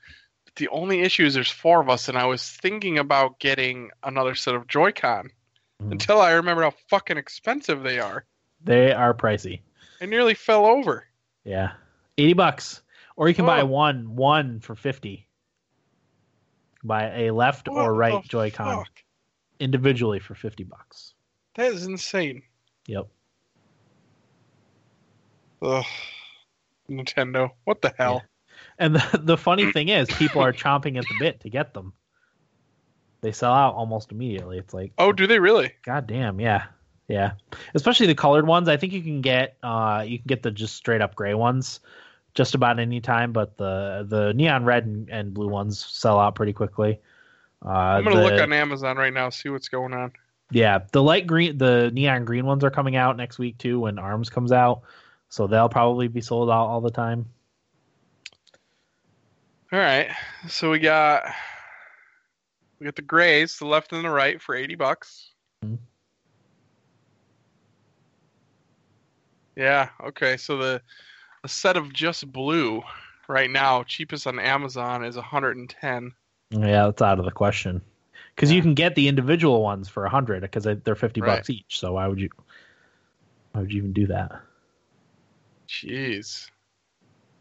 The only issue is there's four of us, and I was thinking about getting another set of Joy-Con until I remembered how fucking expensive they are. They are pricey. I nearly fell over. Yeah. $80. Or you can buy one for $50. Buy a left or right Joy-Con individually for $50. That is insane. Yep. Ugh. Nintendo. What the hell? Yeah. And the funny thing is, people are chomping at the bit to get them. They sell out almost immediately. It's like... Oh, do they really? God damn, yeah. Yeah. Especially the colored ones. I think you can get the just straight up gray ones just about any time, but the neon red and blue ones sell out pretty quickly. I'm going to look on Amazon right now, see what's going on. Yeah, the neon green ones are coming out next week too when ARMS comes out, so they'll probably be sold out all the time. All right, so we got the grays, the left and the right for $80. Mm-hmm. Yeah, okay, so a set of just blue right now, cheapest on Amazon is $110. Yeah, that's out of the question. Because you can get the individual ones for $100 because they're $50 each. So why would you even do that? Jeez,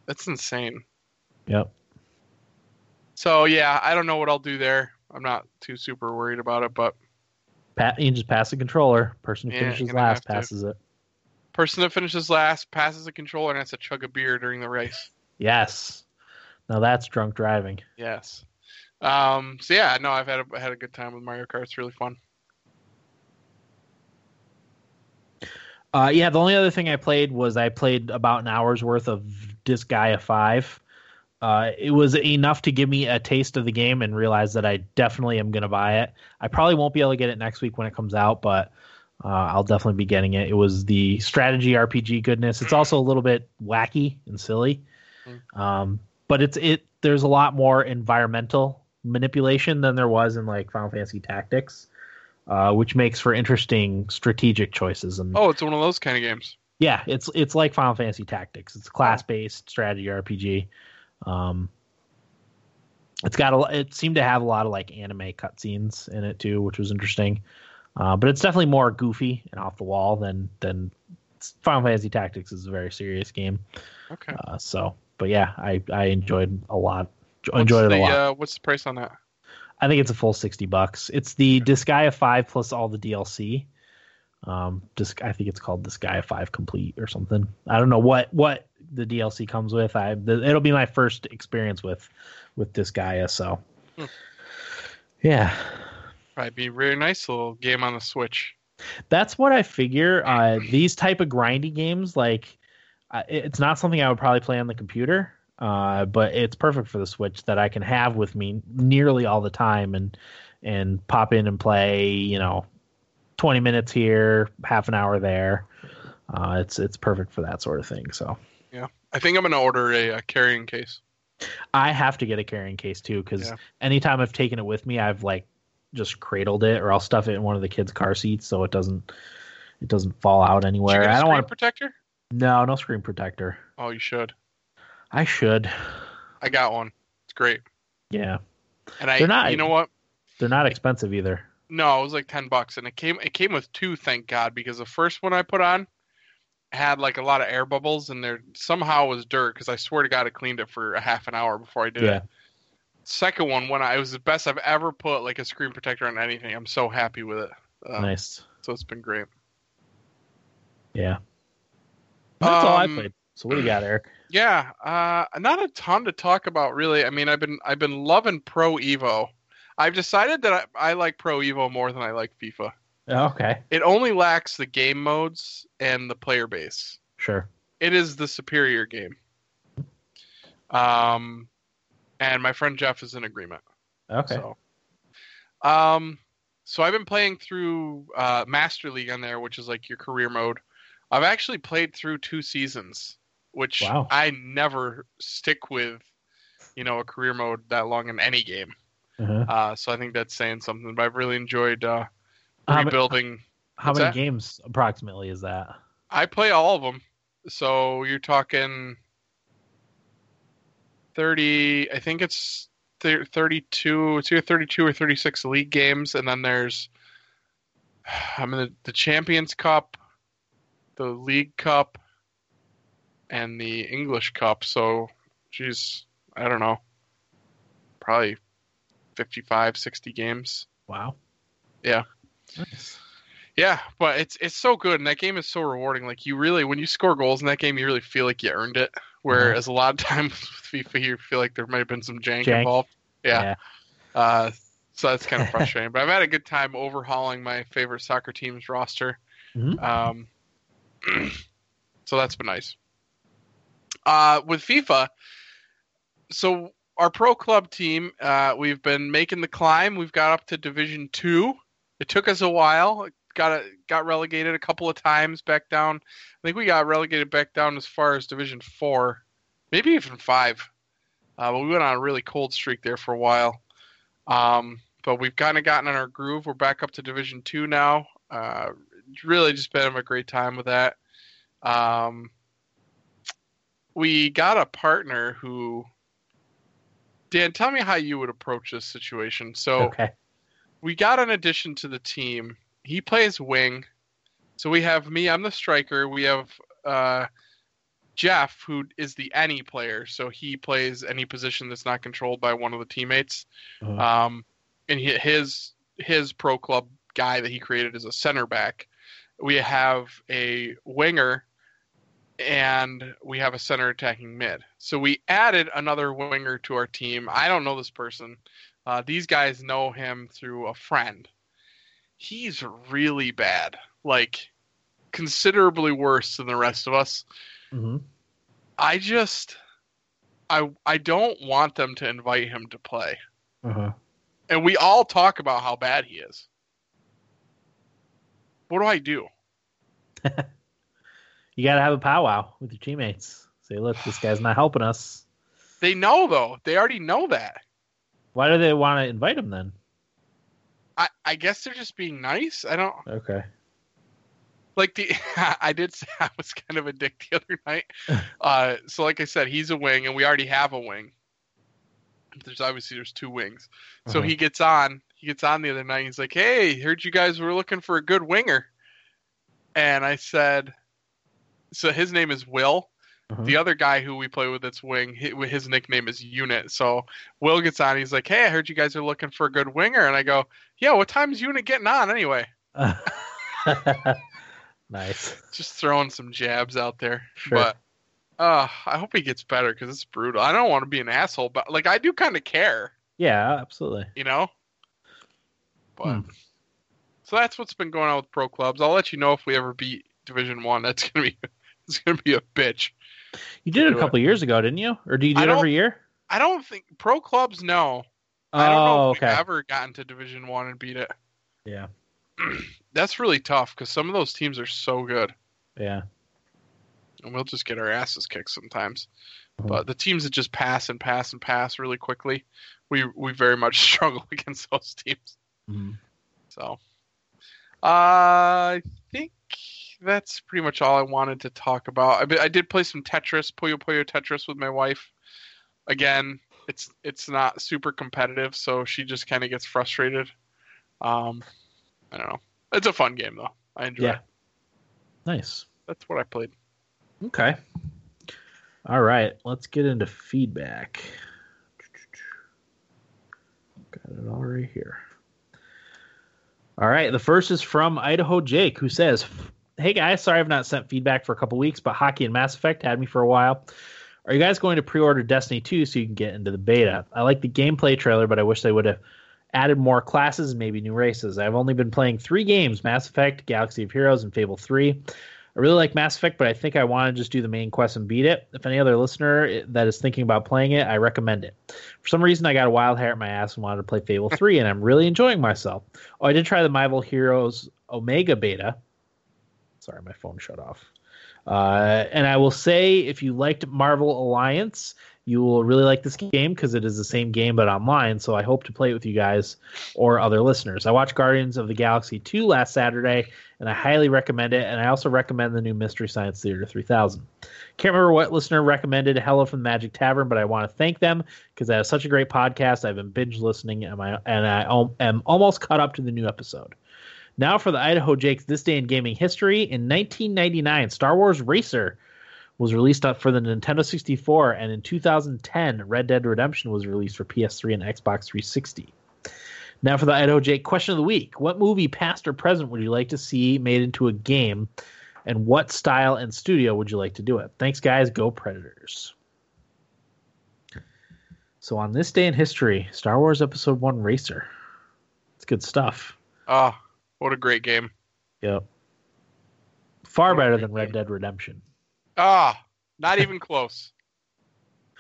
that's insane. Yep. So yeah, I don't know what I'll do there. I'm not too super worried about it, but you just pass the controller. Person who finishes last passes it. Person that finishes last passes the controller and has to chug a beer during the race. Yes. Now that's drunk driving. Yes. So yeah, no, I've had a good time with Mario Kart. It's really fun. Yeah, the only other thing I played about an hour's worth of Disgaea 5. It was enough to give me a taste of the game and realize that I definitely am going to buy it. I probably won't be able to get it next week when it comes out, but I'll definitely be getting it. It was the strategy RPG goodness. It's also a little bit wacky and silly, but there's a lot more environmental manipulation than there was in like Final Fantasy Tactics, which makes for interesting strategic choices. And it's one of those kind of games. Yeah, it's like Final Fantasy Tactics. It's a class-based strategy RPG. It's got a, it seemed to have a lot of like anime cutscenes in it too, which was interesting. But it's definitely more goofy and off the wall than Final Fantasy Tactics is a very serious game. Okay. So, but yeah, I enjoyed a lot. What's the price on that? I think it's a full $60. It's the Disgaea 5 plus all the DLC. I think it's called Disgaea 5 Complete or something. I don't know what the DLC comes with. It'll be my first experience with Disgaea, so yeah. Probably be a really nice little game on the Switch. That's what I figure. These type of grindy games, like it's not something I would probably play on the computer, but it's perfect for the Switch that I can have with me nearly all the time and pop in and play, 20 minutes here, half an hour there. It's perfect for that sort of thing. So yeah, I think I'm going to order a carrying case. I have to get a carrying case too, because anytime I've taken it with me, I've like just cradled it, or I'll stuff it in one of the kids' car seats so it doesn't fall out anywhere. Did you get a screen protector? No, no screen protector. Oh, you should. I should. I got one. It's great. Yeah, and they're not expensive either. No, it was like $10, and it came with two. Thank God, because the first one I put on had like a lot of air bubbles, and there somehow was dirt. Because I swear to God, I cleaned it for a half an hour before I did it. Second one, it was the best I've ever put like a screen protector on anything. I'm so happy with it. Nice. So it's been great. Yeah. That's all I played. So what do you got, Eric? Yeah, not a ton to talk about really. I mean, I've been loving Pro Evo. I've decided that I like Pro Evo more than I like FIFA. Okay. It only lacks the game modes and the player base. Sure. It is the superior game. And my friend Jeff is in agreement. Okay. So I've been playing through Master League on there, which is like your career mode. I've actually played through 2 seasons, which I never stick with, a career mode that long in any game. Uh-huh. So I think that's saying something, but I've really enjoyed rebuilding. How many games approximately is that? I play all of them. So you're talking 30, I think it's 32, it's either 32 or 36 league games. And then there's the Champions Cup, the League Cup, and the English Cup. So, geez, I don't know, probably 55, 60 games. Wow. Yeah. Nice. Yeah, but it's so good, and that game is so rewarding. Like, you really, when you score goals in that game, you really feel like you earned it. Whereas a lot of times with FIFA, you feel like there might have been some jank involved. Yeah. So that's kind of frustrating. But I've had a good time overhauling my favorite soccer team's roster. Mm-hmm. So that's been nice. With FIFA, so our pro club team, we've been making the climb. We've got up to Division 2. It took us a while. Got relegated a couple of times back down. I think we got relegated back down as far as Division 4, maybe even 5. But we went on a really cold streak there for a while. But we've kind of gotten in our groove. We're back up to Division 2 now. Really just been having a great time with that. We got a partner who... Dan, tell me how you would approach this situation. So we got an addition to the team. He plays wing. So we have me. I'm the striker. We have Jeff, who is the any player. So he plays any position that's not controlled by one of the teammates. Mm-hmm. And his pro club guy that he created is a center back. We have a winger, and we have a center attacking mid. So we added another winger to our team. I don't know this person. These guys know him through a friend. He's really bad, like considerably worse than the rest of us. Mm-hmm. I don't want them to invite him to play. Uh-huh. And we all talk about how bad he is. What do I do? You got to have a powwow with your teammates. Say, look, this guy's not helping us. They know, though. They already know that. Why do they want to invite him, then? I guess they're just being nice. I don't... Okay. Like, I did say I was kind of a dick the other night. So, like I said, he's a wing, and we already have a wing. there's two wings. So uh-huh. he gets on the other night. And he's like, "Hey, heard you guys were looking for a good winger." And I said, so his name is Will. Uh-huh. The other guy who we play with that's wing, his nickname is Unit. So Will gets on. He's like, "Hey, I heard you guys are looking for a good winger." And I go, "Yeah, what time's Unit getting on anyway?" Nice. Just throwing some jabs out there. Sure. But I hope he gets better because it's brutal. I don't want to be an asshole, but like I do kind of care. Yeah, absolutely. You know? But so that's what's been going on with pro clubs. I'll let you know if we ever beat Division 1. That's going to be a bitch. You did it a couple years ago, didn't you? Or do you do it every year? I don't think pro clubs no. Oh, I don't know if we've ever gotten to Division 1 and beat it. Yeah. That's really tough because some of those teams are so good. Yeah. And we'll just get our asses kicked sometimes. Mm-hmm. But the teams that just pass and pass and pass really quickly, we very much struggle against those teams. Mm-hmm. So I think that's pretty much all I wanted to talk about. I did play some Tetris, Puyo Puyo Tetris with my wife. Again, it's not super competitive, so she just kind of gets frustrated. I don't know. It's a fun game, though. I enjoy it. Nice. That's what I played. Okay. All right. Let's get into feedback. Got it all right here. All right. The first is from Idaho Jake, who says, "Hey, guys. Sorry I've not sent feedback for a couple weeks, but Hockey and Mass Effect had me for a while. Are you guys going to pre-order Destiny 2 so you can get into the beta? I like the gameplay trailer, but I wish they would have added more classes and maybe new races. I've only been playing 3 games, Mass Effect, Galaxy of Heroes, and Fable 3. I really like Mass Effect, but I think I want to just do the main quest and beat it. If any other listener that is thinking about playing it, I recommend it. For some reason, I got a wild hair at my ass and wanted to play Fable 3, and I'm really enjoying myself. Oh, I did try the Marvel Heroes Omega beta. Sorry, my phone shut off. And I will say, if you liked Marvel Alliance, you will really like this game because it is the same game but online, so I hope to play it with you guys or other listeners. I watched Guardians of the Galaxy 2 last Saturday, and I highly recommend it, and I also recommend the new Mystery Science Theater 3000. Can't remember what listener recommended Hello from the Magic Tavern, but I want to thank them because that is such a great podcast. I've been binge listening, and I am almost caught up to the new episode. Now for the Idaho Jake's This Day in Gaming History. In 1999, Star Wars Racer was released for the Nintendo 64, and in 2010, Red Dead Redemption was released for PS3 and Xbox 360. Now for the Idaho Jake question of the week. What movie, past or present, would you like to see made into a game, and what style and studio would you like to do it? Thanks, guys. Go Predators. So on this day in history, Star Wars Episode 1 Racer. It's good stuff. Oh, what a great game. Yep. Far better than Red Dead Redemption. Ah, not even close.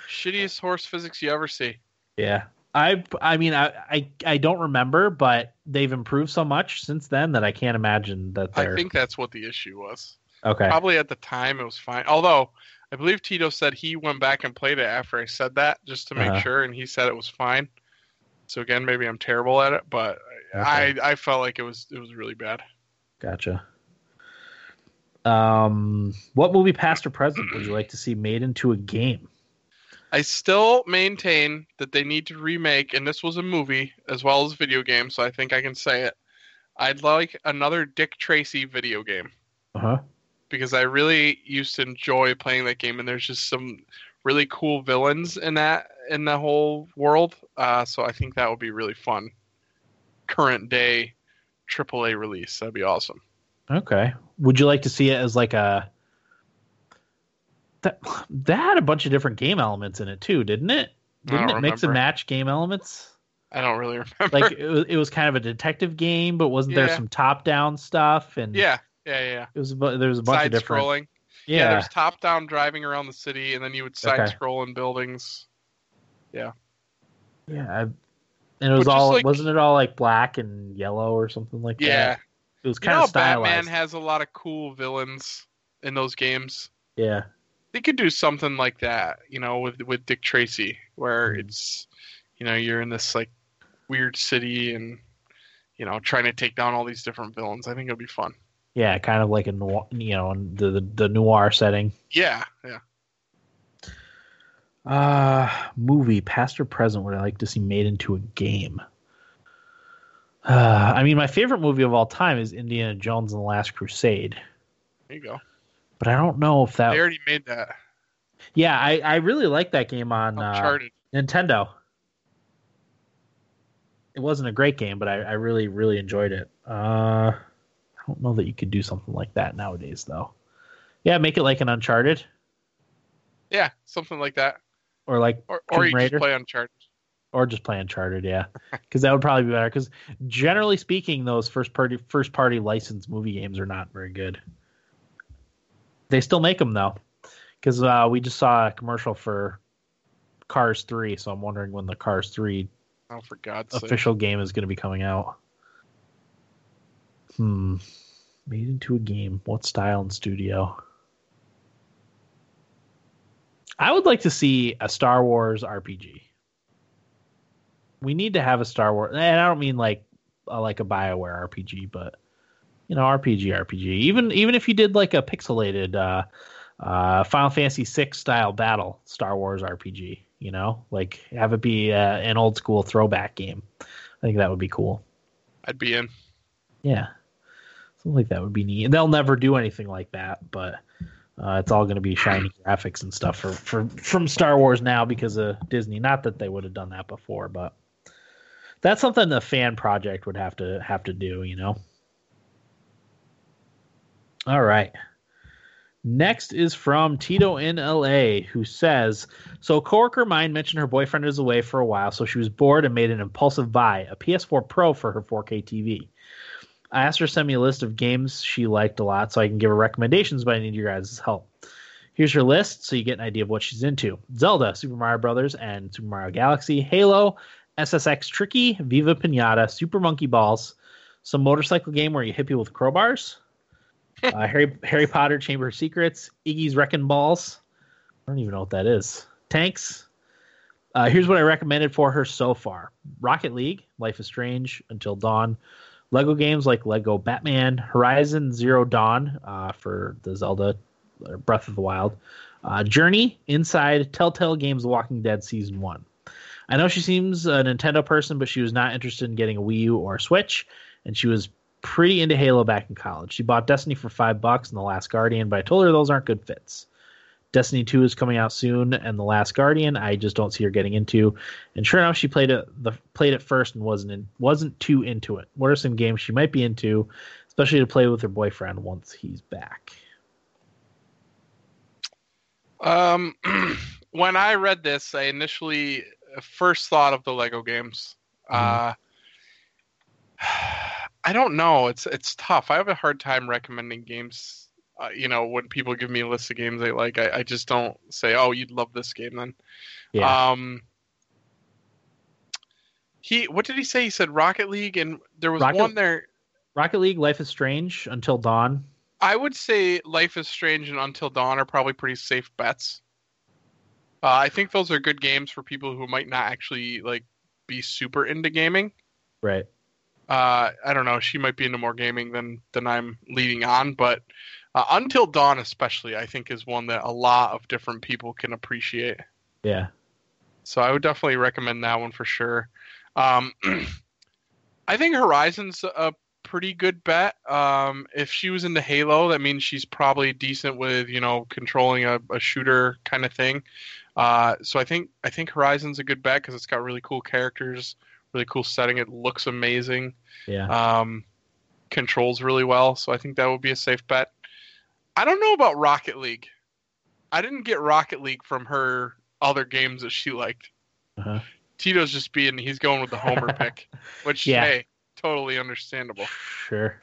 Shittiest horse physics you ever see. Yeah. I mean, I don't remember, but they've improved so much since then that I can't imagine that they're... I think that's what the issue was. Okay. Probably at the time it was fine. Although, I believe Tito said he went back and played it after I said that, just to make sure, and he said it was fine. So again, maybe I'm terrible at it, but okay. I felt like it was really bad. Gotcha. What movie, past or present, would you like to see made into a game? I still maintain that they need to remake, and this was a movie as well as a video game, so I think I can say it. I'd like another Dick Tracy video game. Uh-huh. Because I really used to enjoy playing that game, and there's just some really cool villains in the whole world. So I think that would be really fun. Current day AAA release. That'd be awesome. Okay. Would you like to see it as like a... That had a bunch of different game elements in it too, didn't it? Didn't it mix and match game elements? I don't really remember. Like it was kind of a detective game, but wasn't there some top-down stuff? And yeah. There was a bunch of different... Side-scrolling. Yeah, there's top-down driving around the city, and then you would side-scroll in buildings. Yeah. Yeah. And it was all... Like, wasn't it all like black and yellow or something like that? Yeah. It was kind of stylized. Batman has a lot of cool villains in those games. Yeah. They could do something like that, you know, with Dick Tracy, where it's, you know, you're in this, like, weird city and, you know, trying to take down all these different villains. I think it'll be fun. Yeah, kind of like a noir, you know, the noir setting. Yeah, yeah. Movie, past or present, would I like to see made into a game? I mean, my favorite movie of all time is Indiana Jones and the Last Crusade. There you go. But I don't know if that... They already made that. Yeah, I really like that game on Nintendo. It wasn't a great game, but I really, really enjoyed it. I don't know that you could do something like that nowadays, though. Yeah, make it like an Uncharted. Yeah, something like that. Or like or you just play Uncharted. Or just play Uncharted, yeah. Because that would probably be better. Because generally speaking, those first party licensed movie games are not very good. They still make them, though. Because we just saw a commercial for Cars 3, so I'm wondering when the Cars 3 for God's official sake. Game is going to be coming out. Made into a game. What style and studio? I would like to see a Star Wars RPG. We need to have a Star Wars, and I don't mean like a BioWare RPG, but you know, RPG. Even if you did like a pixelated Final Fantasy VI style battle Star Wars RPG, you know, like have it be an old school throwback game. I think that would be cool. I'd be in. Yeah, something like that would be neat. And they'll never do anything like that, but it's all going to be shiny graphics and stuff from Star Wars now because of Disney. Not that they would have done that before, but. That's something the fan project would have to do, you know. All right. Next is from Tito in LA, who says, so a coworker of mine mentioned her boyfriend is away for a while, so she was bored and made an impulsive buy, a PS4 Pro for her 4K TV. I asked her to send me a list of games she liked a lot so I can give her recommendations, but I need your guys' help. Here's her list so you get an idea of what she's into. Zelda, Super Mario Brothers, and Super Mario Galaxy, Halo, SSX Tricky, Viva Pinata, Super Monkey Balls, some motorcycle game where you hit people with crowbars, Harry Potter Chamber of Secrets, Iggy's Wrecking Balls. I don't even know what that is. Tanks. Here's what I recommended for her so far. Rocket League, Life is Strange, Until Dawn, Lego games like Lego Batman, Horizon Zero Dawn for the Zelda Breath of the Wild, Journey, Inside, Telltale Games, The Walking Dead Season 1. I know she seems a Nintendo person, but she was not interested in getting a Wii U or a Switch, and she was pretty into Halo back in college. She bought Destiny for $5 and The Last Guardian, but I told her those aren't good fits. Destiny 2 is coming out soon, and The Last Guardian I just don't see her getting into. And sure enough, she played it first and wasn't too into it. What are some games she might be into, especially to play with her boyfriend once he's back? When I read this, I initially first thought of the Lego games. I don't know. It's tough. I have a hard time recommending games. You know, when people give me a list of games they like, I just don't say, "Oh, you'd love this game." Then, yeah. What did he say? He said Rocket League, and there was one there. Rocket League, Life is Strange, Until Dawn. I would say Life is Strange and Until Dawn are probably pretty safe bets. I think those are good games for people who might not actually like be super into gaming. Right. I don't know. She might be into more gaming than I'm leading on, but Until Dawn especially, I think, is one that a lot of different people can appreciate. Yeah. So I would definitely recommend that one for sure. I think Horizon's a pretty good bet. If she was into Halo, that means she's probably decent with, you know, controlling a shooter kind of thing. So I think Horizon's a good bet because it's got really cool characters, really cool setting. It looks amazing. Yeah. Controls really well. So I think that would be a safe bet. I don't know about Rocket League. I didn't get Rocket League from her other games that she liked. Uh-huh. Tito's just he's going with the Homer pick, which, yeah. Hey, totally understandable. Sure.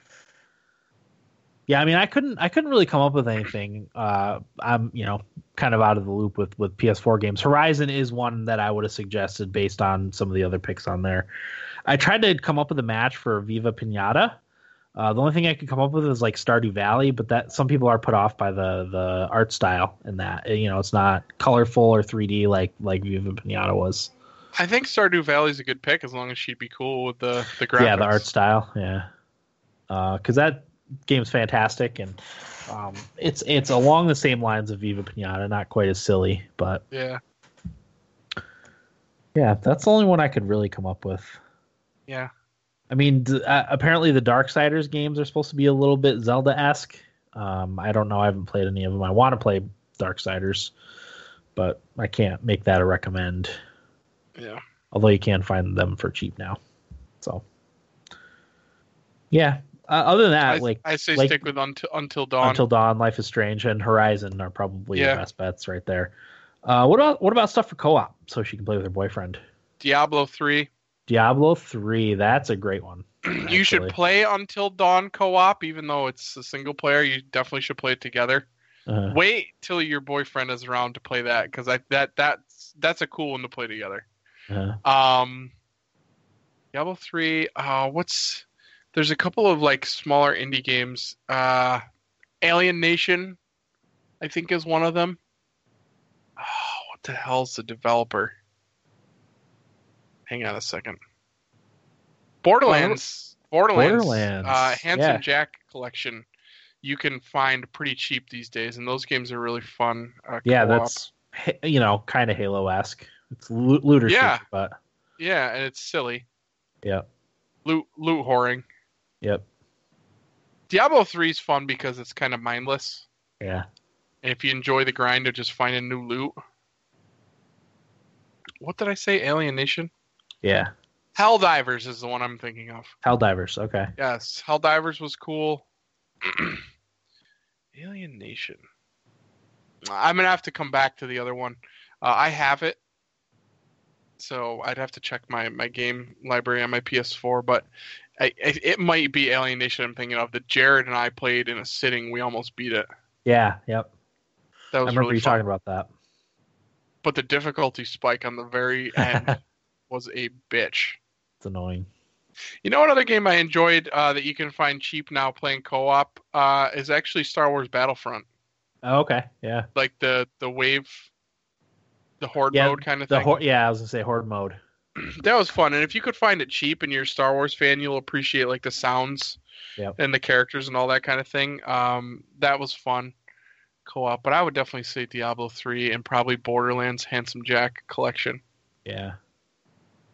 Yeah, I mean, I couldn't really come up with anything. I'm, you know, kind of out of the loop with PS4 games. Horizon is one that I would have suggested based on some of the other picks on there. I tried to come up with a match for Viva Pinata. The only thing I could come up with is like Stardew Valley, but that some people are put off by the art style in that. You know, it's not colorful or 3D like Viva Pinata was. I think Stardew Valley is a good pick as long as she'd be cool with the graphics. Yeah, the art style. Yeah, because that game's fantastic, and it's along the same lines of Viva Pinata, not quite as silly, but yeah, Yeah, that's the only one I could really come up with. Yeah. I mean, apparently the Darksiders games are supposed to be a little bit Zelda-esque. I don't know. I haven't played any of them. I want to play Darksiders, but I can't make that a recommend. Yeah. Although you can find them for cheap now. So, yeah. Other than that, I say stick with Until Dawn. Until Dawn, Life is Strange, and Horizon are probably the best bets right there. What about stuff for co-op so she can play with her boyfriend? Diablo 3. Diablo 3, that's a great one. You should play Until Dawn co-op, even though it's a single player. You definitely should play it together. Uh-huh. Wait till your boyfriend is around to play that, because that's a cool one to play together. Uh-huh. Diablo 3, there's a couple of smaller indie games. Alien Nation, I think, is one of them. Oh, what the hell's the developer? Hang on a second. Borderlands. Handsome Jack collection. You can find pretty cheap these days, and those games are really fun. Yeah, that's kind of Halo-esque. It's looter, but yeah, and it's silly. Yeah, loot whoring. Yep. Diablo 3 is fun because it's kind of mindless. Yeah. And if you enjoy the grind of just finding new loot. What did I say? Alien Nation? Yeah. Helldivers is the one I'm thinking of. Helldivers, okay. Yes, Helldivers was cool. Alien Nation. I'm going to have to come back to the other one. I have it. So I'd have to check my game library on my PS4, but it might be Alien Nation I'm thinking of that Jared and I played in a sitting. We almost beat it. Yeah, yep. That was I remember really you fun. Talking about that. But the difficulty spike on the very end was a bitch. It's annoying. You know, another game I enjoyed that you can find cheap now playing co-op is actually Star Wars Battlefront. Oh, okay, yeah. Like the Horde mode kind of thing. I was going to say Horde mode. That was fun. And if you could find it cheap and you're a Star Wars fan, you'll appreciate the sounds and the characters and all that kind of thing. That was fun. Co-op, but I would definitely say Diablo 3 and probably Borderlands Handsome Jack collection. Yeah.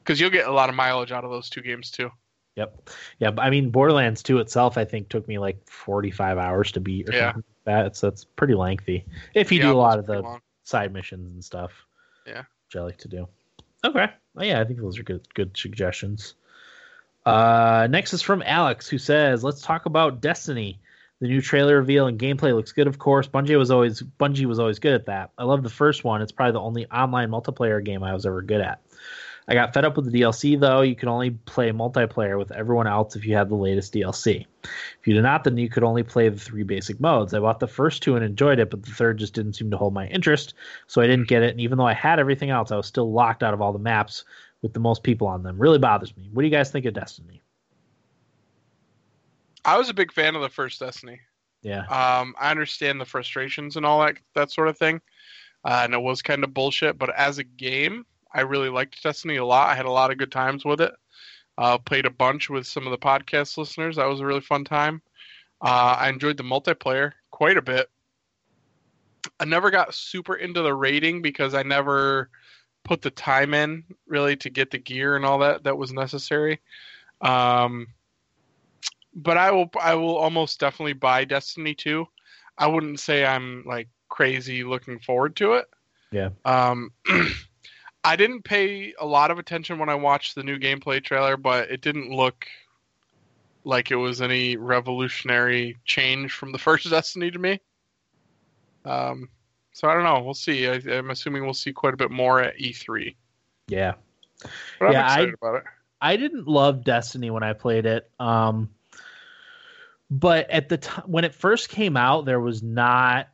Because you'll get a lot of mileage out of those two games too. Yep. Yeah, I mean Borderlands 2 itself I think took me 45 hours to beat or something like that. So it's pretty lengthy. If you do a lot of the side missions and stuff. Yeah. Which I like to do. Okay. Well, yeah, I think those are good suggestions. Next is from Alex, who says, let's talk about Destiny. The new trailer reveal and gameplay looks good, of course. Bungie was always good at that. I love the first one. It's probably the only online multiplayer game I was ever good at. I got fed up with the DLC, though. You could only play multiplayer with everyone else if you had the latest DLC. If you did not, then you could only play the three basic modes. I bought the first two and enjoyed it, but the third just didn't seem to hold my interest, so I didn't get it. And even though I had everything else, I was still locked out of all the maps with the most people on them. Really bothers me. What do you guys think of Destiny? I was a big fan of the first Destiny. Yeah. I understand the frustrations and all that sort of thing. And it was kind of bullshit, but as a game, I really liked Destiny a lot. I had a lot of good times with it. Played a bunch with some of the podcast listeners. That was a really fun time. I enjoyed the multiplayer quite a bit. I never got super into the raiding because I never put the time in really to get the gear and all that was necessary. But I will almost definitely buy Destiny 2. I wouldn't say I'm crazy looking forward to it. Yeah. I didn't pay a lot of attention when I watched the new gameplay trailer, but it didn't look like it was any revolutionary change from the first Destiny to me. So I don't know. We'll see. I'm assuming we'll see quite a bit more at E3. Yeah. But I'm excited about it. I didn't love Destiny when I played it. But at the time when it first came out, there was not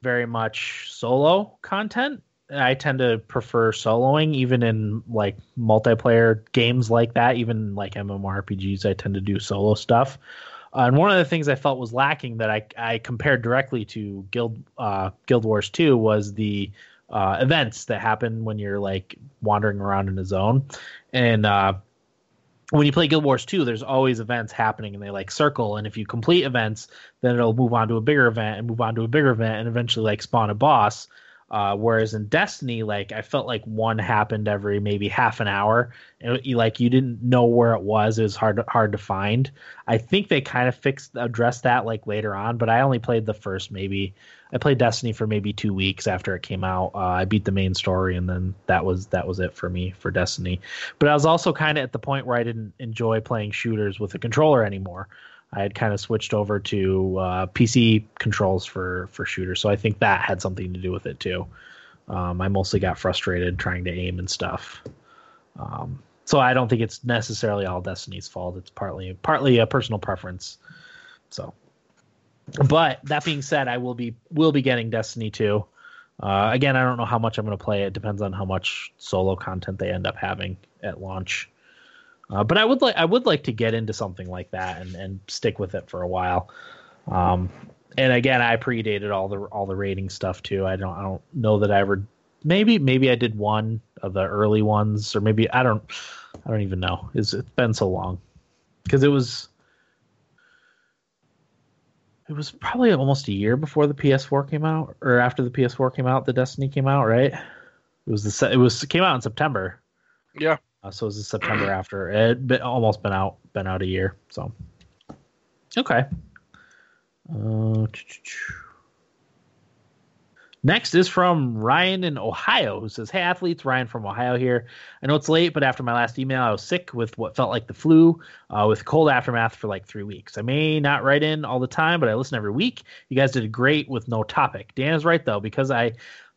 very much solo content. I tend to prefer soloing, even in multiplayer games like that, even MMORPGs. I tend to do solo stuff. And one of the things I felt was lacking that I compared directly to Guild Wars 2 was the events that happen when you're wandering around in a zone. And when you play Guild Wars 2, there's always events happening and they circle. And if you complete events, then it'll move on to a bigger event and eventually spawn a boss. Whereas in Destiny, like, I felt like one happened every maybe half an hour. And you didn't know where it was. It was hard to find. I think they kind of addressed that like later on, but I only played the first maybe. I played Destiny for maybe 2 weeks after it came out. I beat the main story, and then that was it for me for Destiny. But I was also kind of at the point where I didn't enjoy playing shooters with a controller anymore. I had kind of switched over to PC controls for shooters, so I think that had something to do with it too. I mostly got frustrated trying to aim and stuff. So I don't think it's necessarily all Destiny's fault. It's partly a personal preference. So, but that being said, I will be getting Destiny 2. Again, I don't know how much I'm going to play. It depends on how much solo content they end up having at launch. But I would like to get into something like that and stick with it for a while. And again, I predated all the rating stuff too. I don't know that I ever. Maybe I did one of the early ones, or maybe I don't even know. It's been so long, because it was probably almost a year before the PS4 came out, or after the PS4 came out, the Destiny came out, right? It came out in September. Yeah. So it was September after. It had been out a year. So, okay. Next is from Ryan in Ohio, who says, "Hey, athletes, Ryan from Ohio here. I know it's late, but after my last email, I was sick with what felt like the flu, with cold aftermath for like 3 weeks. I may not write in all the time, but I listen every week. You guys did great with no topic. Dan is right, though, because I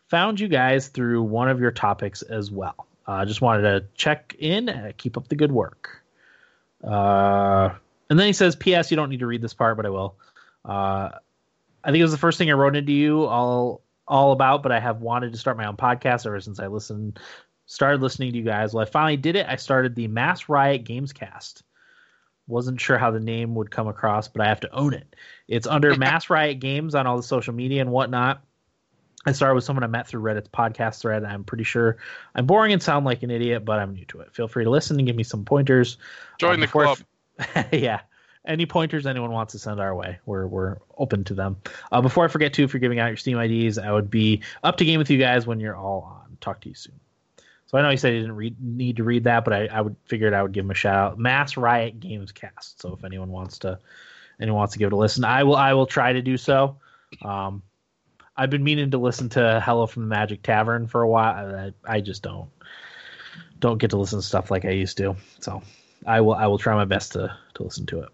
found you guys through one of your topics as well. I just wanted to check in and keep up the good work." And then he says, "P.S. You don't need to read this part, but I will. I think it was the first thing I wrote into you all about, but I have wanted to start my own podcast ever since I started listening to you guys. Well, I finally did it. I started the Mass Riot Gamescast. Wasn't sure how the name would come across, but I have to own it. It's under Mass Riot Games on all the social media and whatnot. I started with someone I met through Reddit's podcast thread. I'm pretty sure I'm boring and sound like an idiot, but I'm new to it. Feel free to listen and give me some pointers. Join the club." Yeah. Any pointers anyone wants to send our way, we're open to them. Before I forget, too, if you're giving out your Steam IDs, I would be up to game with you guys when you're all on. Talk to you soon." So I know he said he didn't need to read that, but I figured I would give him a shout out. Mass Riot Gamescast. So if anyone wants to give it a listen, I will try to do so. I've been meaning to listen to Hello from the Magic Tavern for a while. I just don't get to listen to stuff like I used to. So I will try my best to listen to it.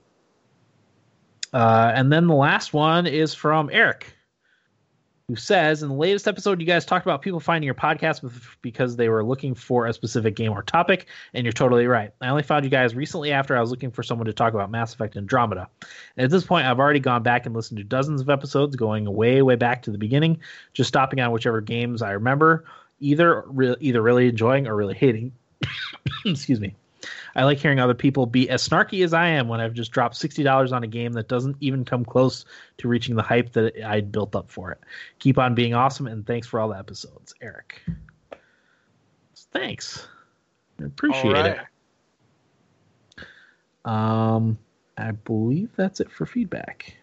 And then the last one is from Eric, who says, "In the latest episode, you guys talked about people finding your podcast because they were looking for a specific game or topic, and you're totally right. I only found you guys recently after I was looking for someone to talk about Mass Effect Andromeda. And at this point, I've already gone back and listened to dozens of episodes, going way, way back to the beginning, just stopping on whichever games I remember, either really enjoying or really hating." Excuse me. "I like hearing other people be as snarky as I am when I've just dropped $60 on a game that doesn't even come close to reaching the hype that I'd built up for it. Keep on being awesome, and thanks for all the episodes, Eric." Thanks. I appreciate it. I believe that's it for feedback.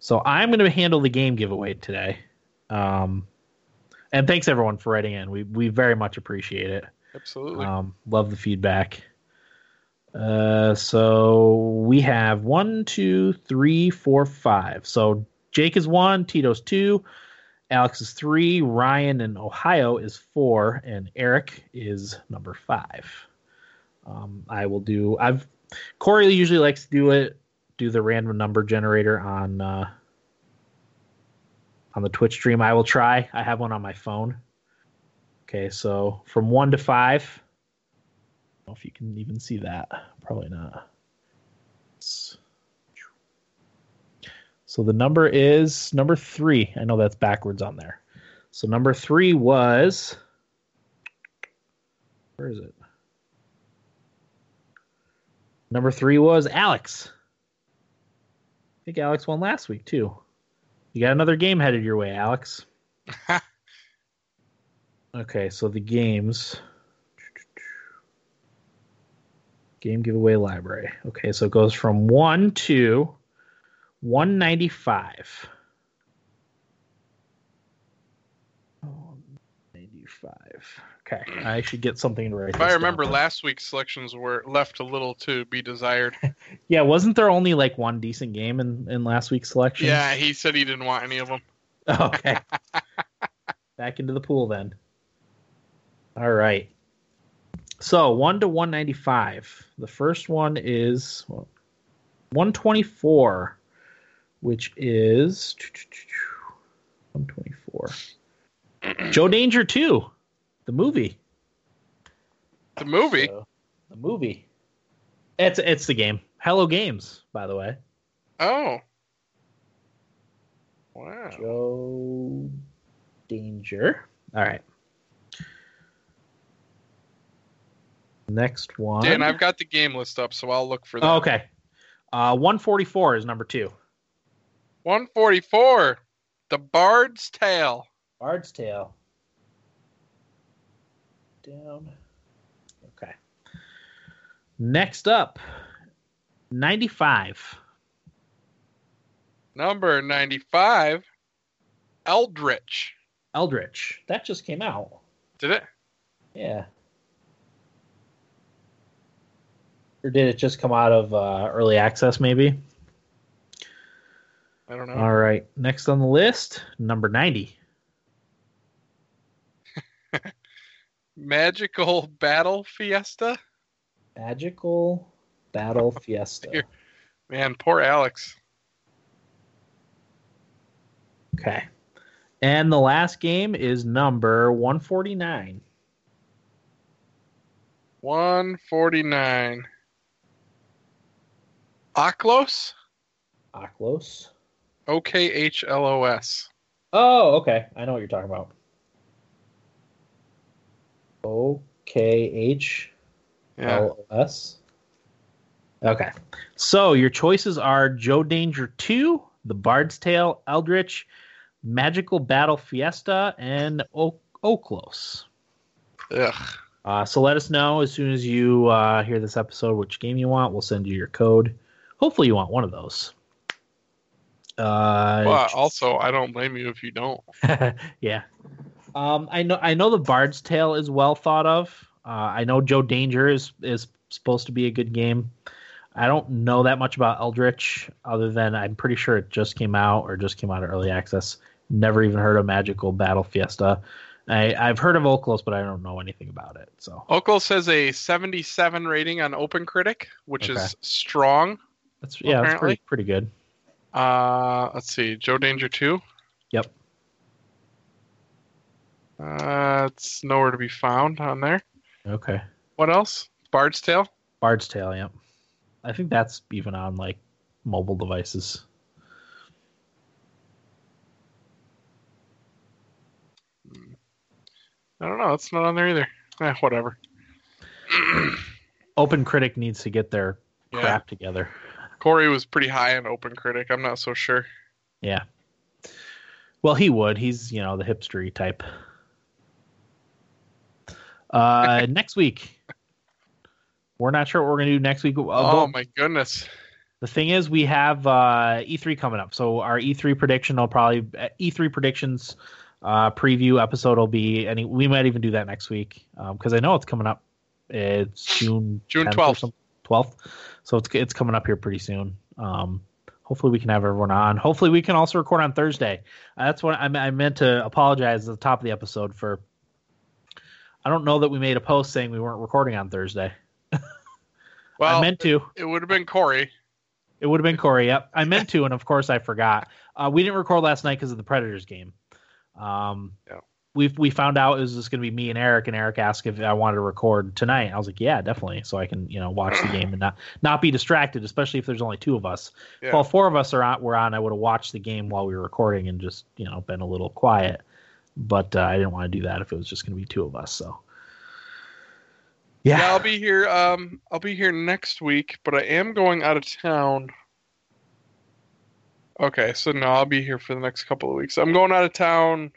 So I'm going to handle the game giveaway today. And thanks, everyone, for writing in. We very much appreciate it. Absolutely. Love the feedback. So we have 1, 2, 3, 4, 5. So Jake is 1, Tito's 2, Alex is 3, Ryan in Ohio is 4, and Eric is number 5. Corey usually likes to do the random number generator on the Twitch stream. I will try. I have one on my phone. Okay, so from 1 to 5. I don't know if you can even see that. Probably not. So the number is number 3. I know that's backwards on there. So number 3 was... Where is it? Number 3 was Alex. I think Alex won last week, too. You got another game headed your way, Alex. Okay, so the games. Game giveaway library. Okay, so it goes from 1 to 195. 95. Okay, I should get something to write. If I remember, last week's selections were left a little to be desired. Yeah, wasn't there only like one decent game in last week's selection? Yeah, he said he didn't want any of them. Okay. Back into the pool then. All right. So 1 to 195. The first one is 124, which is 124. Joe Danger 2, the movie. The movie? So, the movie. It's the game. Hello Games, by the way. Oh. Wow. Joe Danger. All right. Next one. Dan, I've got the game list up, so I'll look for that. Oh, okay. 144 is number 2. 144. The Bard's Tale. Bard's Tale. Down. Okay. Next up, 95. Number 95, Eldritch. Eldritch. That just came out. Did it? Yeah. Or did it just come out of early access, maybe? I don't know. All right. Next on the list, number 90. Magical Battle Fiesta? Magical Battle Fiesta. Dear. Man, poor Alex. Okay. And the last game is number 149. 149. Okhlos? Okhlos. O-K-H-L-O-S. Oh, okay. I know what you're talking about. O-K-H-L-O-S. Yeah. Okay. So your choices are Joe Danger 2, The Bard's Tale, Eldritch, Magical Battle Fiesta, and Okhlos. Ugh. So let us know as soon as you hear this episode which game you want. We'll send you your code. Hopefully you want one of those. Well, also, I don't blame you if you don't. Yeah. I know the Bard's Tale is well thought of. I know Joe Danger is supposed to be a good game. I don't know that much about Eldritch other than I'm pretty sure it just came out or just came out of early access. Never even heard of Magical Battle Fiesta. I've heard of Okhlos, but I don't know anything about it. So Okhlos has a 77 rating on OpenCritic, which is strong. That's apparently. That's pretty good. Let's see, Joe Danger 2. Yep. It's nowhere to be found on there. Okay. What else? Bard's Tale? Bard's Tale, yep. I think that's even on, like, mobile devices. I don't know. It's not on there either. Whatever. OpenCritic needs to get their crap together. Corey was pretty high on OpenCritic. I'm not so sure. Yeah. Well, he would. He's, you know, the hipstery type. Next week, we're not sure what we're going to do next week. Oh, my goodness. The thing is, we have E3 coming up. So our E3 prediction will probably E3 predictions preview episode will be any. We might even do that next week because I know it's coming up. It's June 12th. 12th. So it's coming up here pretty soon. Hopefully we can have everyone on. Hopefully we can also record on Thursday. That's what I meant to apologize at the top of the episode for. I don't know that we made a post saying we weren't recording on Thursday. Well, I meant to. It would have been Corey. It would have been Corey, yep. I meant to, and of course I forgot. We didn't record last night because of the Predators game. We found out it was just going to be me and Eric asked if I wanted to record tonight. I was like, yeah, definitely, so I can watch the game and not be distracted, especially if there's only two of us. Yeah. If all four of us were on, I would have watched the game while we were recording and just been a little quiet. But I didn't want to do that if it was just going to be two of us. So, yeah, I'll be here. I'll be here next week, but I am going out of town. Okay, so no, I'll be here for the next couple of weeks. I'm going out of town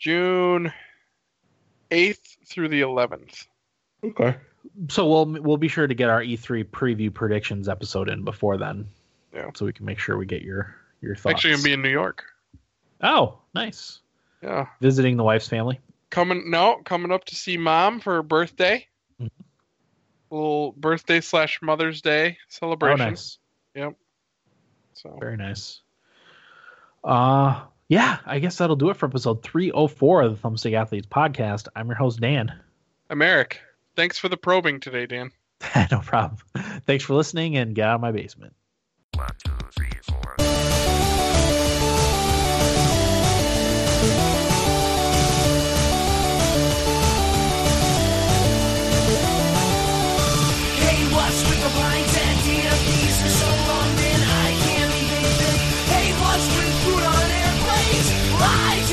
June 8th through the 11th. Okay, so we'll be sure to get our E3 preview predictions episode in before then. Yeah, so we can make sure we get your thoughts. Actually, I'm going to be in New York. Oh, nice. Yeah. Visiting the wife's family. Coming up to see Mom for her birthday. Mm-hmm. Little birthday / Mother's Day celebration. Oh, nice. Yep. So very nice. Yeah, I guess that'll do it for episode 304 of the Thumbstick Athletes podcast. I'm your host, Dan. I'm Eric. Thanks for the probing today, Dan. No problem. Thanks for listening, and get out of my basement. 1, 2, 3, 4. Life!